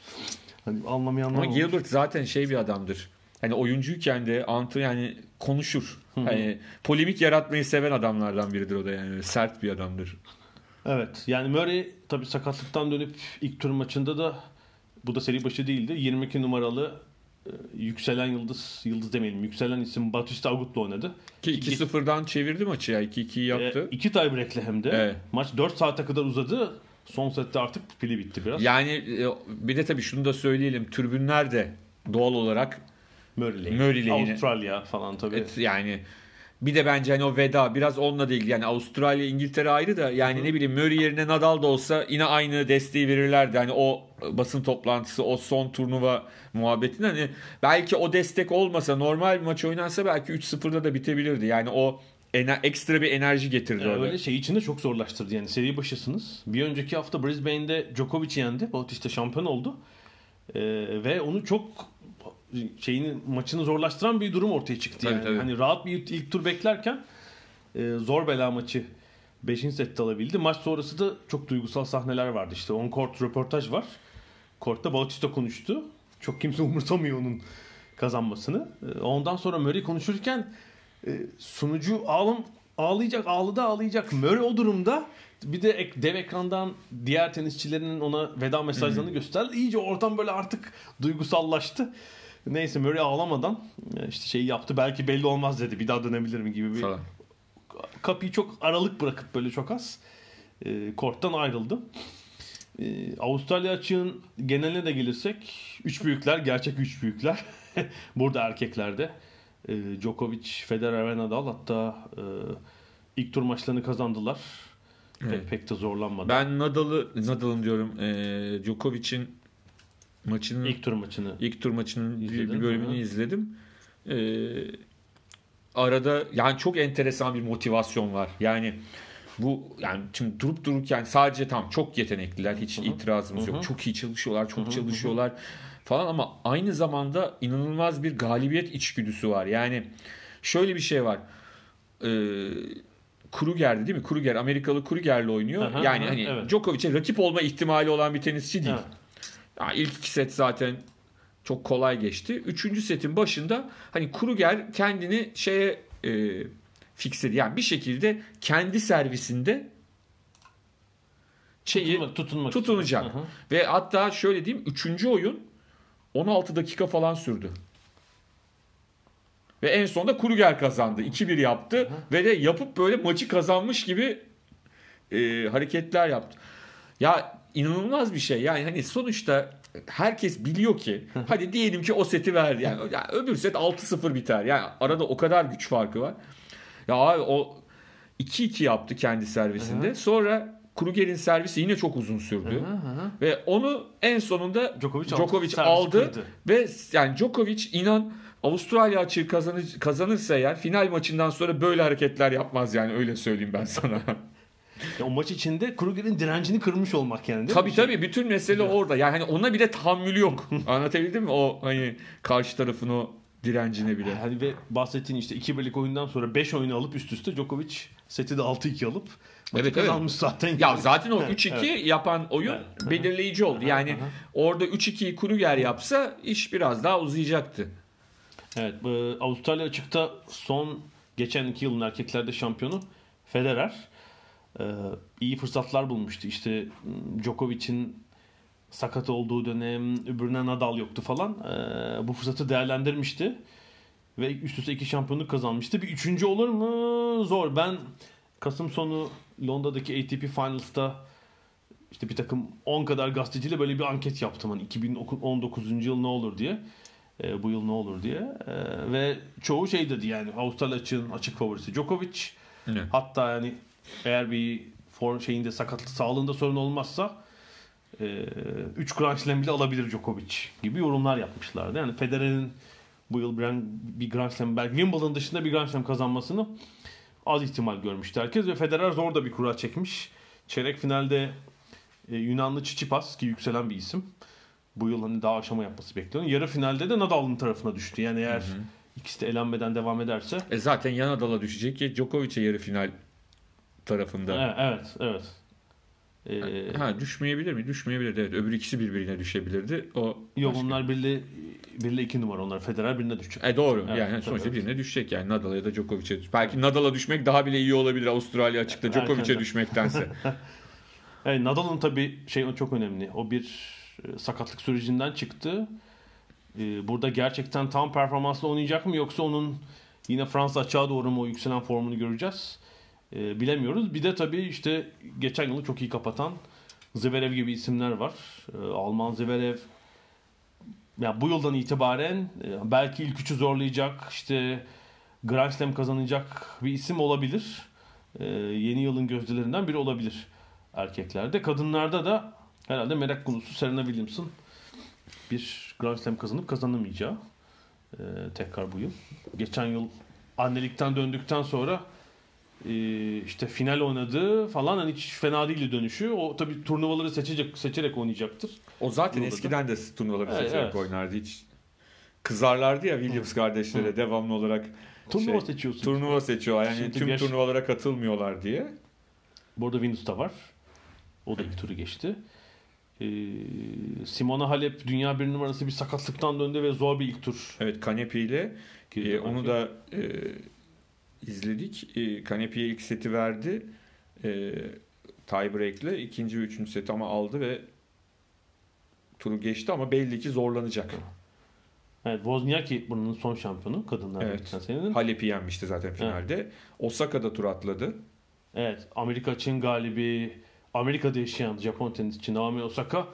Hani anlamayanlar ama olmuş. Ama Gilbert zaten bir adamdır. Hani oyuncuyken de yani konuşur. Hani polemik yaratmayı seven adamlardan biridir o da yani. Sert bir adamdır. Evet. Yani Murray tabii sakatlıktan dönüp ilk tur maçında da bu da seri başı değildi. 22 numaralı yükselen yıldız demeyelim. Yükselen isim Batista Agut'la oynadı. Ki 2-0'dan çevirdi maçı ya. 2-2'yi yaptı. 2 tiebreak'le hem de. Maç 4 saate kadar uzadı. Son sette artık pili bitti biraz. Yani bir de tabii şunu da söyleyelim. Tribünler de doğal olarak Murray'le Avustralya falan tabii. Yani bir de bence hani o veda biraz onunla değil. Yani Avustralya, İngiltere ayrı da yani ne bileyim Murray yerine Nadal da olsa yine aynı desteği verirlerdi. Hani o basın toplantısı, o son turnuva muhabbetinde hani belki o destek olmasa normal bir maç oynansa belki 3-0'da da bitebilirdi. Yani o ekstra bir enerji getirdi orada. Öyle şey için de çok zorlaştırdı yani, seri başısınız. Bir önceki hafta Brisbane'de Djokovic yendi. Bautista şampiyon oldu. Ve onu çok maçını zorlaştıran bir durum ortaya çıktı yani. Tabii. Hani rahat bir ilk tur beklerken zor bela maçı 5. sette alabildi. Maç sonrası da çok duygusal sahneler vardı. İşte on court röportaj var. Kortta Bautista konuştu. Çok kimse umursamıyor onun kazanmasını. Ondan sonra Murray konuşurken sunucu ağlayacak. Murray o durumda bir de dev ekrandan diğer tenisçilerin ona veda mesajlarını gösterdi. İyice ortam böyle artık duygusallaştı. Neyse Murray ağlamadan işte şeyi yaptı. Belki belli olmaz dedi. Bir daha dönebilirim gibi bir kapıyı çok aralık bırakıp böyle çok az korttan ayrıldı. Avustralya Açık'ın geneline de gelirsek gerçek üç büyükler burada erkeklerde Djokovic, Federer ve Nadal hatta ilk tur maçlarını kazandılar. Evet. Pek de zorlanmadı. Ben Nadal'ın diyorum Djokovic'in maçının ilk tur maçının bir bölümünü izledim. Arada yani çok enteresan bir motivasyon var. Yani bu yani şimdi durup dururken sadece çok yetenekliler, hiç itirazımız yok. Çok iyi çalışıyorlar, çok çalışıyorlar falan ama aynı zamanda inanılmaz bir galibiyet içgüdüsü var. Yani şöyle bir şey var. Kruger'di değil mi? Kruger, Amerikalı Kruger'le oynuyor. Yani hani evet. Djokovic'e rakip olma ihtimali olan bir tenisçi değil. Yani ilk iki set zaten çok kolay geçti. Üçüncü setin başında hani Kruger kendini fiksedi. Yani bir şekilde kendi servisinde tutunacak. Hı hı. Ve hatta şöyle diyeyim, 3. oyun 16 dakika falan sürdü. Ve en sonunda Kruger kazandı. 2-1 yaptı ve de yapıp böyle maçı kazanmış gibi hareketler yaptı. Ya inanılmaz bir şey. Yani hani sonuçta herkes biliyor ki hadi diyelim ki o seti verdi. Yani öbür set 6-0 biter. Yani arada o kadar güç farkı var. Ya abi o 2-2 yaptı kendi servisinde. Sonra Kruger'in servisi yine çok uzun sürdü. Ve onu en sonunda Djokovic aldı. Ve yani Djokovic inan Avustralya Açığı kazanırsa eğer final maçından sonra böyle hareketler yapmaz yani, öyle söyleyeyim ben sana. O maç içinde Kruger'in direncini kırmış olmak yani, değil mi? Tabii bütün mesele orada. Yani hani ona bile tahammülü yok. Anlatabildim mi? O hani karşı tarafın o direncine bile. Yani ve bahsettiğin işte 2-1'lik oyundan sonra 5 oyunu alıp üst üste Djokovic seti de 6-2 alıp maçı kazanmış zaten. Ya zaten o 3-2 yapan oyun belirleyici oldu. Yani orada 3-2'yi Kruger yapsa iş biraz daha uzayacaktı. Evet, Avustralya Açık'ta geçen 2 yılın erkeklerde şampiyonu Federer iyi fırsatlar bulmuştu. İşte Djokovic'in sakat olduğu dönem, öbürüne Nadal yoktu falan. Bu fırsatı değerlendirmişti. Ve üst üste 2 şampiyonluk kazanmıştı. Bir 3. olur mu? Zor. Ben Kasım sonu Londra'daki ATP Finals'ta işte bir takım 10 kadar gazeteciyle böyle bir anket yaptım. Hani 2019. yıl ne olur diye. Bu yıl ne olur diye. Ve çoğu dedi yani Avustralya Açık'ın açık favorisi Djokovic. Evet. Hatta yani eğer bir sakatlık sağlığında sorun olmazsa 3 Grand Slam bile alabilir Djokovic gibi yorumlar yapmışlardı. Yani Federer'in bu yıl bir Grand Slam, belki Wimbledon dışında bir Grand Slam kazanmasını az ihtimal görmüştü herkes ve Federer zor da bir kura çekmiş. Çeyrek finalde Yunanlı Tsitsipas ki yükselen bir isim. Bu yıl hani daha aşama yapması bekleniyor. Yarı finalde de Nadal'ın tarafına düştü. Yani eğer ikisi de elenmeden devam ederse zaten ya Nadal'a düşecek ki Djokovic'e yarı final tarafında. Evet. Düşmeyebilir mi? Düşmeyebilirdi. Evet. Öbür ikisi birbirine düşebilirdi. Onlar birle 2 numara onlar. Federer birine düşecek. Doğru. Yani sonuçta birine düşecek yani. Nadal'a ya da Djokovic'e. Belki Nadal'a düşmek daha bile iyi olabilir Avustralya Açık'ta Djokovic'e düşmektense. Evet, Nadal'ın tabii çok önemli. O bir sakatlık sürecinden çıktı. Burada gerçekten tam performansla oynayacak mı yoksa onun yine Fransa Açığa doğru mu o yükselen formunu göreceğiz? Bilemiyoruz. Bir de tabii işte geçen yılı çok iyi kapatan Zverev gibi isimler var. Alman Zverev bu yıldan itibaren belki ilk 3'ü zorlayacak, işte Grand Slam kazanacak bir isim olabilir. Yeni yılın gözdelerinden biri olabilir erkeklerde. Kadınlarda da herhalde merak konusu Serena Williams'ın bir Grand Slam kazanıp kazanamayacağı tekrar bu yıl. Geçen yıl annelikten döndükten sonra işte final oynadı falan, hani hiç fena değildi dönüşü. O tabii turnuvaları seçerek oynayacaktır. O zaten eskiden de turnuvaları seçerek oynardı. Hiç kızarlardı ya Williams kardeşlere devamlı olarak. Turnuva seçiyorsun. Turnuva seçiyor. Yani şimdi tüm turnuvalara katılmıyorlar diye. Bu arada Windus'ta var. O da ilk turu geçti. Simona Halep dünya 1 numarası bir sakatlıktan döndü ve zor bir ilk tur. Evet, Kanepi ile onu da izledik. Kanepi'ye ilk seti verdi. Tie break ile ikinci ve üçüncü seti ama aldı ve turu geçti ama belli ki zorlanacak. Evet, Wozniacki bunun son şampiyonu kadınlar. Evet. Halep'i yenmişti zaten finalde. Evet. Osaka'da tur atladı. Evet, Amerika için galibi, Amerika'da yaşayan Japon tenisçi Naomi Osaka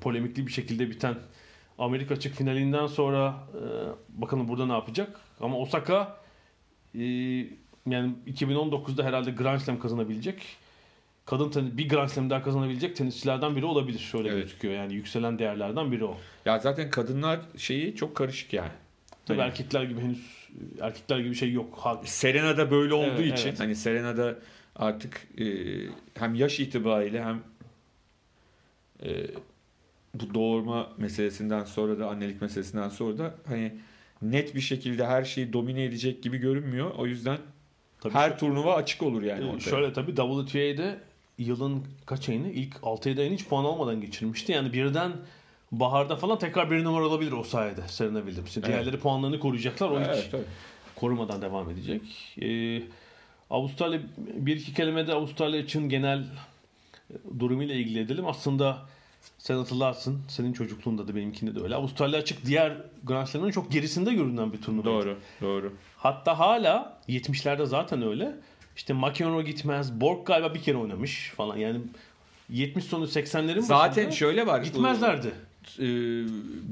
polemikli bir şekilde biten Amerika Açık finalinden sonra bakalım burada ne yapacak. Ama Osaka yani 2019'da herhalde Grand Slam kazanabilecek. Bir Grand Slam daha kazanabilecek tenisçilerden biri olabilir. Şöyle gözüküyor yani, yükselen değerlerden biri o. Ya zaten kadınlar şeyi çok karışık yani. Tabii yani, erkekler gibi şey yok. Serena'da böyle olduğu için hani Serena'da artık hem yaş itibariyle hem bu doğurma meselesinden sonra da annelik meselesinden sonra da hani net bir şekilde her şeyi domine edecek gibi görünmüyor. O yüzden tabii her turnuva açık olur yani ortaya. Şöyle tabii WTA'de yılın kaç ayını ilk 6-7 ayını hiç puan almadan geçirmişti. Yani birden baharda falan tekrar bir numara olabilir o sayede Serena Williams'in. Diğerleri puanlarını koruyacaklar. O hiç korumadan devam edecek. Avustralya, bir iki kelime de Avustralya için genel durumuyla ilgili edelim. Aslında sen hatırlarsın, senin çocukluğunda da benimkinde de öyle. Avustralya Açık diğer Grand Slam'ın çok gerisinde görünen bir turnuva. Doğru. Hatta hala 70'lerde zaten öyle. İşte McEnroe gitmez, Borg galiba bir kere oynamış falan. Yani 70 sonu 80'lerin zaten şöyle var. Gitmezlerdi.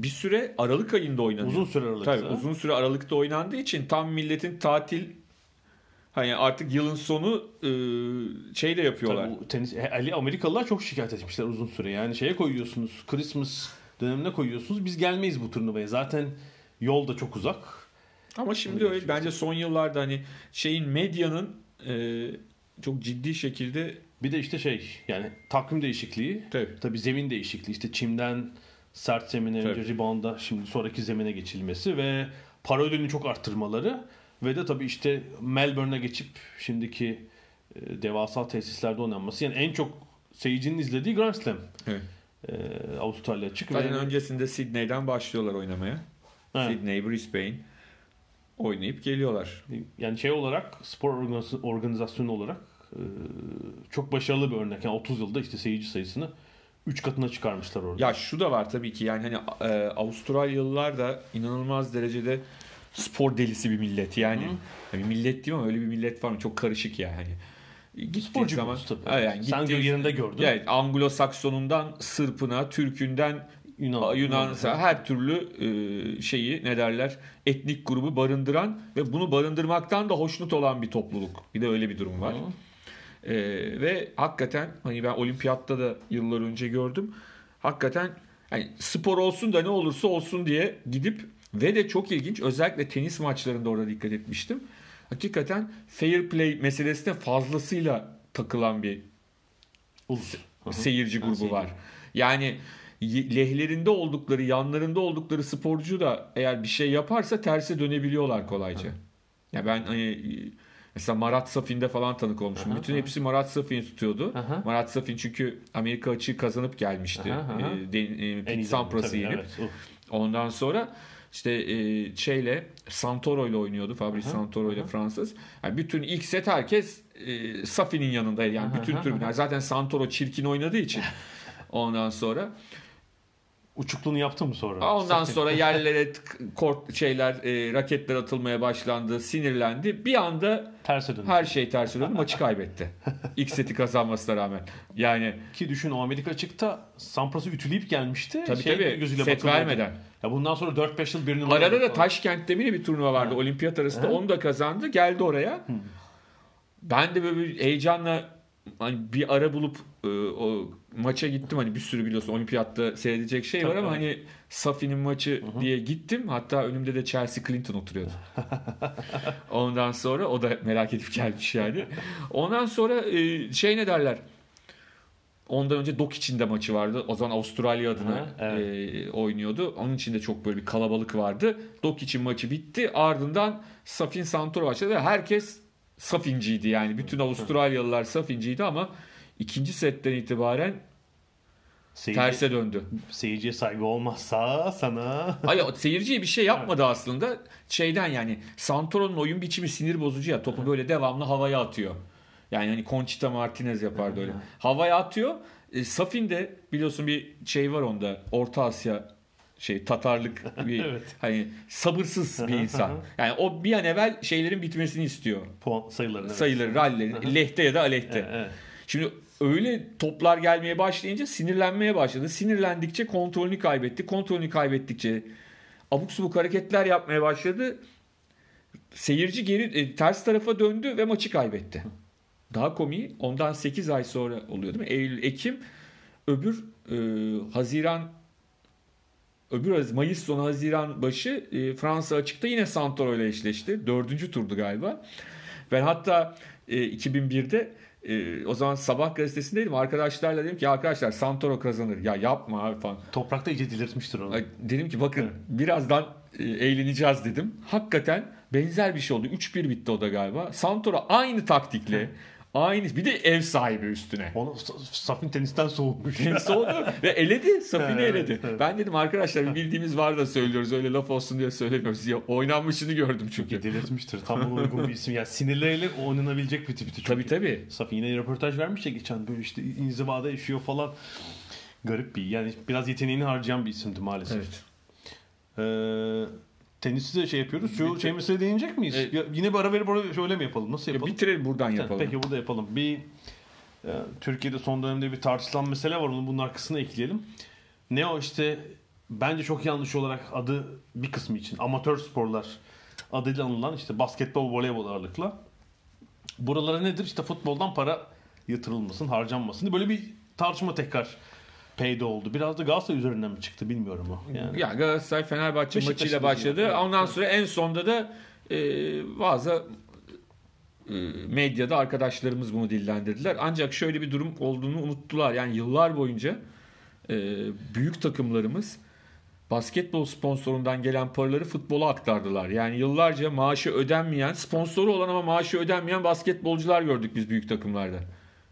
Bir süre Aralık ayında oynanıyor. Uzun süre Aralık'ta oynandığı için tam milletin tatil, hani artık yılın sonu şey de yapıyorlar. Amerikalılar çok şikayet etmişler uzun süre. Yani şeye koyuyorsunuz, Christmas dönemine koyuyorsunuz. Biz gelmeyiz bu turnuvaya. Zaten yol da çok uzak. Ama şimdi öyle. Bence son yıllarda hani medyanın çok ciddi şekilde bir de işte yani takvim değişikliği. Tabii zemin değişikliği. İşte çimden sert zemine önce rebound'a, şimdi sonraki zemine geçilmesi ve para ödülünü çok arttırmaları. Ve de tabii işte Melbourne'e geçip şimdiki devasa tesislerde oynanması. Yani en çok seyircinin izlediği Grand Slam. Evet. Avustralya Açık. Zaten öncesinde Sydney'den başlıyorlar oynamaya. Evet. Sydney, Brisbane oynayıp geliyorlar. Yani olarak, spor organizasyonu olarak çok başarılı bir örnek. Yani 30 yılda işte seyirci sayısını 3 katına çıkarmışlar orada. Ya şu da var tabii ki yani hani Avustralyalılar da inanılmaz derecede spor delisi bir millet yani. Hani millet değil ama öyle bir millet var mı? Çok karışık yani. Sporcu zaman yani sen yerinde gördün. Evet, Anglo-Saksonundan Sırpına, Türkünden Yunan'a her türlü etnik grubu barındıran ve bunu barındırmaktan da hoşnut olan bir topluluk. Bir de öyle bir durum var. Ve hakikaten hani ben olimpiyatta da yıllar önce gördüm. Hakikaten hani spor olsun da ne olursa olsun diye gidip ve de çok ilginç, özellikle tenis maçlarında orada dikkat etmiştim. Hakikaten fair play meselesine fazlasıyla takılan bir seyirci grubu var. Yani lehlerinde oldukları, yanlarında oldukları sporcu da eğer bir şey yaparsa terse dönebiliyorlar kolayca. Ya ben mesela Marat Safin'de falan tanık olmuşum. Bütün hepsi Marat Safin'i tutuyordu. Marat Safin çünkü Amerika Açığı kazanıp gelmişti. Pete Sampras'ı yenip. Ondan sonra Santoro ile oynuyordu. Fabrice Santoro ile Fransız. Yani bütün ilk set herkes Safin'in yanındaydı. Yani bütün tribünler. Zaten Santoro çirkin oynadığı için. Ondan sonra uçukluğunu yaptı mı sonra? Ondan sonra yerlere raketler atılmaya başlandı. Sinirlendi. Bir anda terse döndü. Her şey terse döndü. Maçı kaybetti. İlk seti kazanmasına rağmen. Yani ki düşün, o Amerika Açık'ta Sampras'ı ütüleyip gelmişti. Tabii. Set vermeden. Ya bundan sonra 4-5 yıl bir numara. Arada da Taşkent'te bile bir turnuva vardı. Olimpiyat arasında. Onu da kazandı. Geldi oraya. Ben de böyle bir heyecanla hani bir ara bulup o maça gittim, hani bir sürü biliyorsun olimpiyatta seyredecek şey var ama hani Safi'nin maçı diye gittim. Hatta önümde de Chelsea Clinton oturuyordu. Ondan sonra o da merak edip gelmiş yani. Ondan sonra şey ne derler? Ondan önce Dok içinde maçı vardı. O zaman Avustralya adına oynuyordu. Onun için de çok böyle bir kalabalık vardı. Dok için maçı bitti. Ardından Safin Santor başladı. Herkes Safinciydi yani. Bütün Avustralyalılar Safinciydi ama ikinci setten itibaren terse döndü. Seyirciye saygı olmazsa sana... Hayır, seyirciye bir şey yapmadı aslında. Şeyden yani Santor'un oyun biçimi sinir bozucu ya. Topu böyle devamlı havaya atıyor. Yani hani Conchita Martinez yapardı öyle. Havaya atıyor. Safin de biliyorsun bir şey var onda. Orta Asya şey, Tatarlık bir hani sabırsız bir insan. Yani o bir an evvel şeylerin bitmesini istiyor. Sayıları, rallilerin lehte ya da aleyhte. Şimdi öyle toplar gelmeye başlayınca sinirlenmeye başladı. Sinirlendikçe kontrolünü kaybetti. Kontrolünü kaybettikçe abuk subuk hareketler yapmaya başladı. Seyirci geri ters tarafa döndü ve maçı kaybetti. Daha komiği ondan 8 ay sonra oluyor değil mi? Eylül, Ekim, öbür Haziran, öbür Mayıs sonu Haziran başı Fransa Açık'ta yine Santoro ile eşleşti. 4. turdu galiba. Ben hatta 2001'de o zaman Sabah gazetesindeydim. Arkadaşlarla dedim ki arkadaşlar Santoro kazanır. Ya yapma abi falan. Toprakta iyice delirtmiştir onu. Dedim ki bakın birazdan eğleneceğiz dedim. Hakikaten benzer bir şey oldu. 3-1 bitti o da galiba. Santoro aynı taktikle aynı, bir de ev sahibi üstüne. Onu Safin tenisten soğumuş. Tenis oldu ve eledi. Safin'i eledi. Ben dedim arkadaşlar bildiğimiz var da söylüyoruz. Öyle laf olsun diye söylemiyoruz. Ya, oynanmışını gördüm çünkü. Delirtmiştir. Tam uygun bir isim. Yani sinirleriyle oynanabilecek bir tipti. Tabii. Safin yine röportaj vermiş ya geçen. Böyle işte inzivada yaşıyor falan. Garip bir. Yani biraz yeteneğini harcayan bir isimdi maalesef. Evet. Tenisi de şey yapıyoruz. Şu şey meseleye değinecek miyiz? Yine bir ara verip şöyle mi yapalım? Nasıl yapalım? Bitirelim buradan yapalım. Peki burada yapalım. Bir Türkiye'de son dönemde bir tartışılan mesele var. Onu bunun arkasına ekleyelim. Ne o işte bence çok yanlış olarak adı bir kısmı için amatör sporlar adıyla anılan işte basketbol, voleybol ağırlıkla. Buralara nedir? İşte futboldan para yatırılmasın, harcanmasın. Böyle bir tartışma tekrar peyde oldu. Biraz da Galatasaray üzerinden mi çıktı bilmiyorum o. Yani. Ya Galatasaray Fenerbahçe Beşiktaş maçıyla başladı. Evet, ondan sonra en sonda da bazı medyada arkadaşlarımız bunu dillendirdiler. Ancak şöyle bir durum olduğunu unuttular. Yani yıllar boyunca büyük takımlarımız basketbol sponsorundan gelen paraları futbola aktardılar. Yani yıllarca maaşı ödenmeyen, sponsoru olan ama maaşı ödenmeyen basketbolcular gördük biz büyük takımlarda.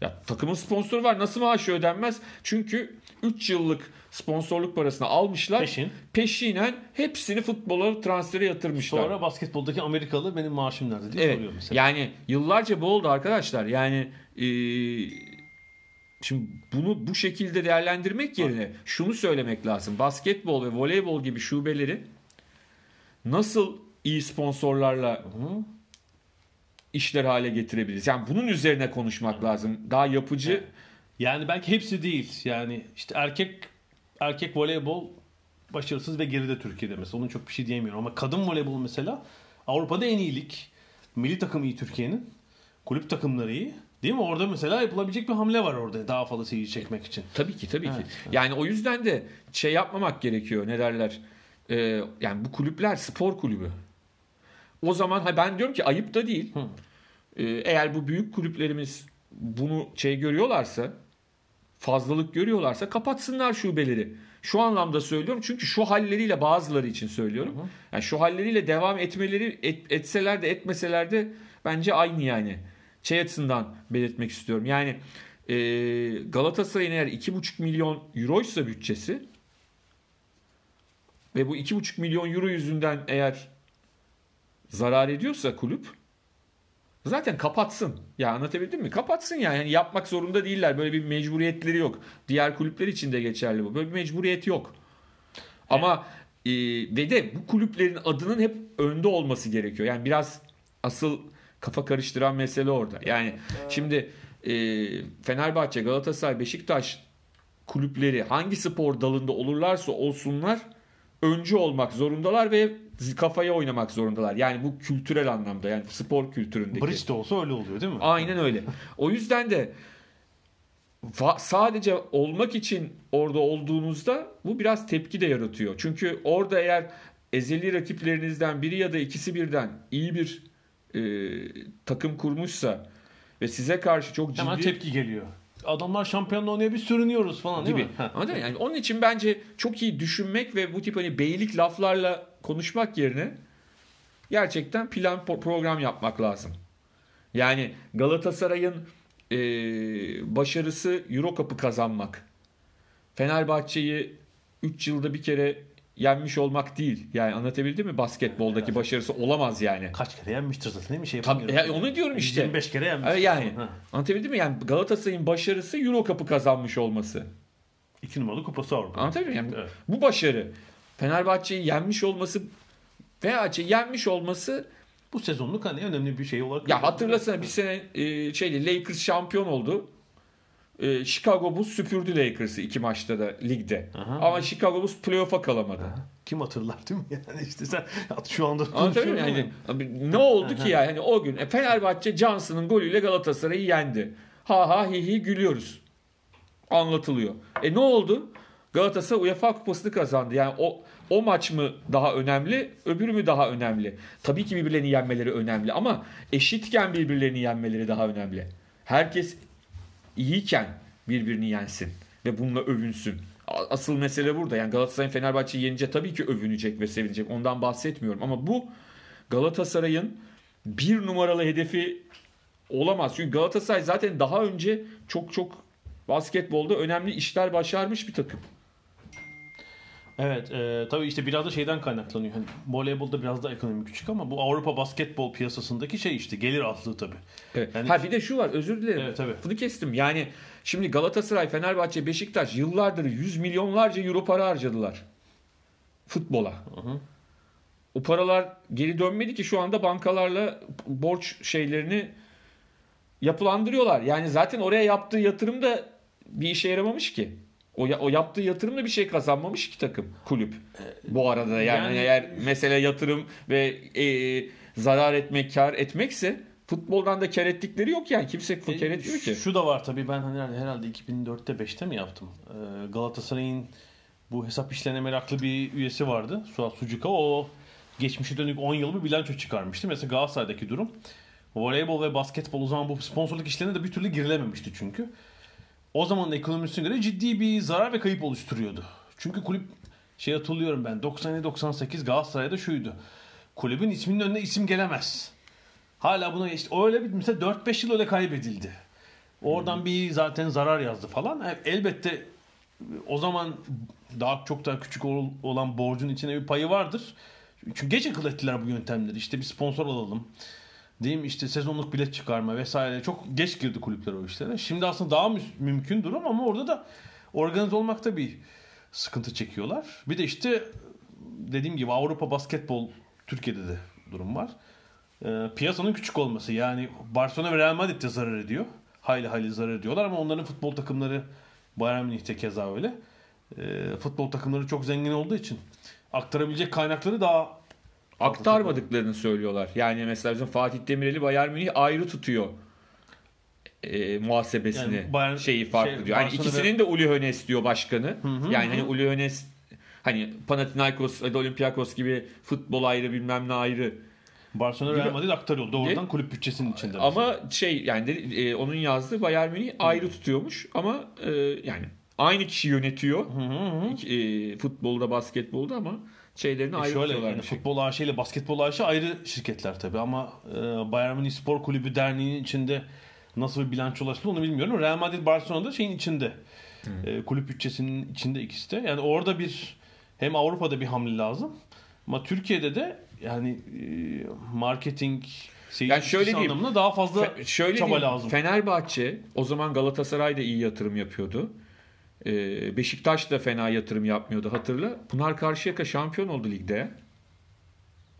Ya takımın sponsoru var. Nasıl maaşı ödenmez? Çünkü 3 yıllık sponsorluk parasını almışlar. Peşinen hepsini futbola, transfere yatırmışlar. Sonra basketboldaki Amerikalı benim maaşım nerede diye soruyor mesela. Yani yıllarca bu oldu arkadaşlar. Yani şimdi bunu bu şekilde değerlendirmek yerine şunu söylemek lazım. Basketbol ve voleybol gibi şubeleri nasıl iyi sponsorlarla işler hale getirebiliriz. Yani bunun üzerine konuşmak lazım. Daha yapıcı. Yani belki hepsi değil. Yani işte erkek voleybol başarısız ve geride Türkiye'de mesela. Onun çok bir şey diyemiyorum ama kadın voleybol mesela Avrupa'da en iyi lig. Milli takım iyi Türkiye'nin. Kulüp takımları iyi. Değil mi? Orada mesela yapılabilecek bir hamle var orada. Daha fazla seyirci çekmek için. Tabii ki. Yani o yüzden de şey yapmamak gerekiyor. Ne derler? Yani bu kulüpler spor kulübü. O zaman ben diyorum ki ayıp da değil. Eğer bu büyük kulüplerimiz bunu şey görüyorlarsa, fazlalık görüyorlarsa kapatsınlar şubeleri. Şu anlamda söylüyorum çünkü şu halleriyle bazıları için söylüyorum. Yani şu halleriyle devam etmeleri etseler de etmeseler de bence aynı yani. Şey açısından belirtmek istiyorum. Yani Galatasaray'ın eğer 2,5 milyon euroysa bütçesi ve bu 2,5 milyon euro yüzünden eğer zarar ediyorsa kulüp zaten kapatsın. Ya anlatabildim mi? Kapatsın yani. Yani yapmak zorunda değiller. Böyle bir mecburiyetleri yok. Diğer kulüpler için de geçerli bu. Böyle bir mecburiyet yok. Evet. Ama ve de bu kulüplerin adının hep önde olması gerekiyor. Yani biraz asıl kafa karıştıran mesele orada. Yani şimdi Fenerbahçe, Galatasaray, Beşiktaş kulüpleri hangi spor dalında olurlarsa olsunlar öncü olmak zorundalar ve kafaya oynamak zorundalar. Yani bu kültürel anlamda yani spor kültüründeki. Bridge de olsa öyle oluyor değil mi? Aynen öyle. O yüzden de sadece olmak için orada olduğunuzda bu biraz tepki de yaratıyor. Çünkü orada eğer ezeli rakiplerinizden biri ya da ikisi birden iyi bir takım kurmuşsa ve size karşı çok ciddi... Hemen tepki geliyor. Adamlar şampiyonla oynaya bir sürünüyoruz falan gibi. Değil mi? Anladın mı? Yani onun için bence çok iyi düşünmek ve bu tip hani beylik laflarla konuşmak yerine gerçekten plan program yapmak lazım. Yani Galatasaray'ın başarısı Euro Cup'ı kazanmak. Fenerbahçe'yi 3 yılda bir kere yenmiş olmak değil. Yani anlatabildim mi? Basketboldaki evet, başarısı olamaz yani. Kaç kere yenmiştir zaten değil mi? Onu diyorum işte. 25 kere yenmiştir. Yani, anlatabildim mi? Yani Galatasaray'ın başarısı Euro Cup'ı kazanmış olması. 2 numaralı kupası Avrupa. Anlatabildim mi? Yani evet. Bu başarı. Fenerbahçe'yi yenmiş olması veya yenmiş olması bu sezonluk hani önemli bir şey olarak... Ya hatırlasana bir sene Lakers şampiyon oldu. Chicago Bulls süpürdü Lakers'ı 2 maçta da ligde. Aha. Ama Chicago Bulls playoff'a kalamadı. Aha. Kim hatırlar değil mi? Yani işte sen şu anda konuşuyorsun. Yani, ne oldu ki yani o gün? Fenerbahçe Johnson'ın golüyle Galatasaray'ı yendi. Ha ha hi hi gülüyoruz. Anlatılıyor. Ne oldu? Galatasaray UEFA Kupası'nı kazandı. Yani o maç mı daha önemli, öbürü mü daha önemli? Tabii ki birbirlerini yenmeleri önemli ama eşitken birbirlerini yenmeleri daha önemli. Herkes iyiyken birbirini yensin ve bununla övünsün. Asıl mesele burada. Yani Galatasaray'ın Fenerbahçe'yi yenince tabii ki övünecek ve sevinecek. Ondan bahsetmiyorum ama bu Galatasaray'ın 1 numaralı hedefi olamaz. Çünkü Galatasaray zaten daha önce çok çok basketbolda önemli işler başarmış bir takım. Evet, tabii işte biraz da şeyden kaynaklanıyor. Yani voleybolda biraz daha ekonomik küçük ama bu Avrupa basketbol piyasasındaki şey işte gelir azlığı tabii. Evet. Yani bir de şu var, özür dilerim. Evet, tabii. Bunu kestim. Yani şimdi Galatasaray, Fenerbahçe, Beşiktaş yıllardır yüz milyonlarca euro para harcadılar futbola. Hı-hı. O paralar geri dönmedi ki şu anda bankalarla borç şeylerini yapılandırıyorlar. Yani zaten oraya yaptığı yatırım da bir işe yaramamış ki. O yaptığı yatırımla bir şey kazanmamış ki takım, kulüp. Bu arada yani eğer mesele yatırım ve zarar etmek, kar etmekse futboldan da kar ettikleri yok yani. Kimse kar etmiyor ki. Şu da var tabii, ben hani herhalde 2004'te 5'te mi yaptım? Galatasaray'ın bu hesap işlerine meraklı bir üyesi vardı. Suat Sucuka. O geçmişe dönük 10 yılı bir bilanço çıkarmıştı. Mesela Galatasaray'daki durum. Voleybol ve basketbol o zaman bu sponsorluk işlerine de bir türlü girilememişti çünkü. O zamanın ekonomisine göre ciddi bir zarar ve kayıp oluşturuyordu. Çünkü kulüp hatırlıyorum ben 97-98 Galatasaray'da şuydu. Kulübün isminin önüne isim gelemez. Hala buna geçti. Öyle mesela 4-5 yıl öyle kaybedildi. Oradan bir zaten zarar yazdı falan. Yani elbette o zaman daha çok daha küçük olan borcun içine bir payı vardır. Çünkü geç akıl ettiler bu yöntemleri. İşte bir sponsor alalım. Değil mi? İşte sezonluk bilet çıkarma vesaire. Çok geç girdi kulüpler o işlere. Şimdi aslında daha mümkün durum ama orada da organize olmakta bir sıkıntı çekiyorlar. Bir de işte dediğim gibi Avrupa basketbol, Türkiye'de de durum var. Piyasanın küçük olması. Yani Barcelona ve Real Madrid de zarar ediyor. Hayli zarar ediyorlar ama onların futbol takımları, Bayern Münih'te keza öyle. Futbol takımları çok zengin olduğu için aktarabilecek kaynakları daha aktarmadıklarını söylüyorlar. Yani mesela bizim Fatih Demirel'i Bayern Münih ayrı tutuyor. Muhasebesini yani şeyi farklı diyor. Yani ikisinin de Uli Hoeneß diyor başkanı. Hı. Yani hani Uli Hoeneß hani Panathinaikos, Olympiakos gibi futbol ayrı, bilmem ne ayrı. Barcelona Real Madrid aktarıyor doğrudan kulüp bütçesinin içinde. Ama mesela onun yazdığı Bayern Münih ayrı tutuyormuş ama yani aynı kişi yönetiyor. Hı. Futbolda, basketbolda ama şeylerini ayrılıyorlar. Yani futbol AŞ ile basketbol AŞ ayrı şirketler tabii ama Bayern Münih Spor Kulübü Derneği'nin içinde nasıl bir bilanço ulaştı onu bilmiyorum. Real Madrid Barcelona'da şeyin içinde. Kulüp bütçesinin içinde ikisi de. Yani orada bir hem Avrupa'da bir hamle lazım ama Türkiye'de de yani marketing yani şöyle anlamında daha fazla çaba lazım. Fenerbahçe o zaman Galatasaray'da iyi yatırım yapıyordu. Beşiktaş da fena yatırım yapmıyordu, hatırla. Pınar Karşıyaka şampiyon oldu ligde.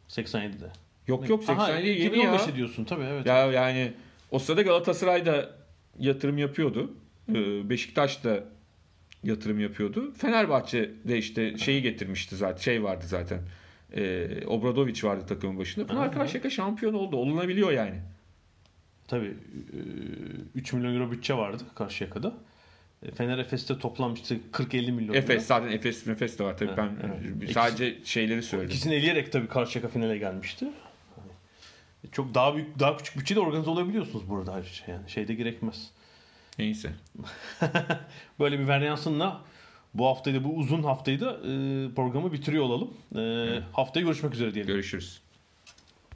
87'de. Yok 87'de yeni ya. 2015'i diyorsun tabii, evet. Ya yani o sırada Galatasaray da yatırım yapıyordu. Beşiktaş da yatırım yapıyordu. Fenerbahçe de işte şeyi getirmişti zaten. Şey vardı zaten. Obradoviç vardı takımın başında. Pınar Karşıyaka şampiyon oldu. Olunabiliyor yani. Tabii 3 milyon euro bütçe vardı Karşıyaka'da. Fener Efes'te toplanmıştı 40-50 milyon. Efes zaten Efes de var tabii. Ben sadece şeyleri söyledim. İkisini eleyerek tabii Karşıyaka finale gelmişti. Çok daha büyük, daha küçük bütçeyle organize olabiliyorsunuz burada ayrıca. Yani şeyde gerekmez. Neyse. Böyle bir varyansınla bu haftayı da, bu uzun haftayı da programı bitiriyor olalım. Haftaya görüşmek üzere diyelim. Görüşürüz.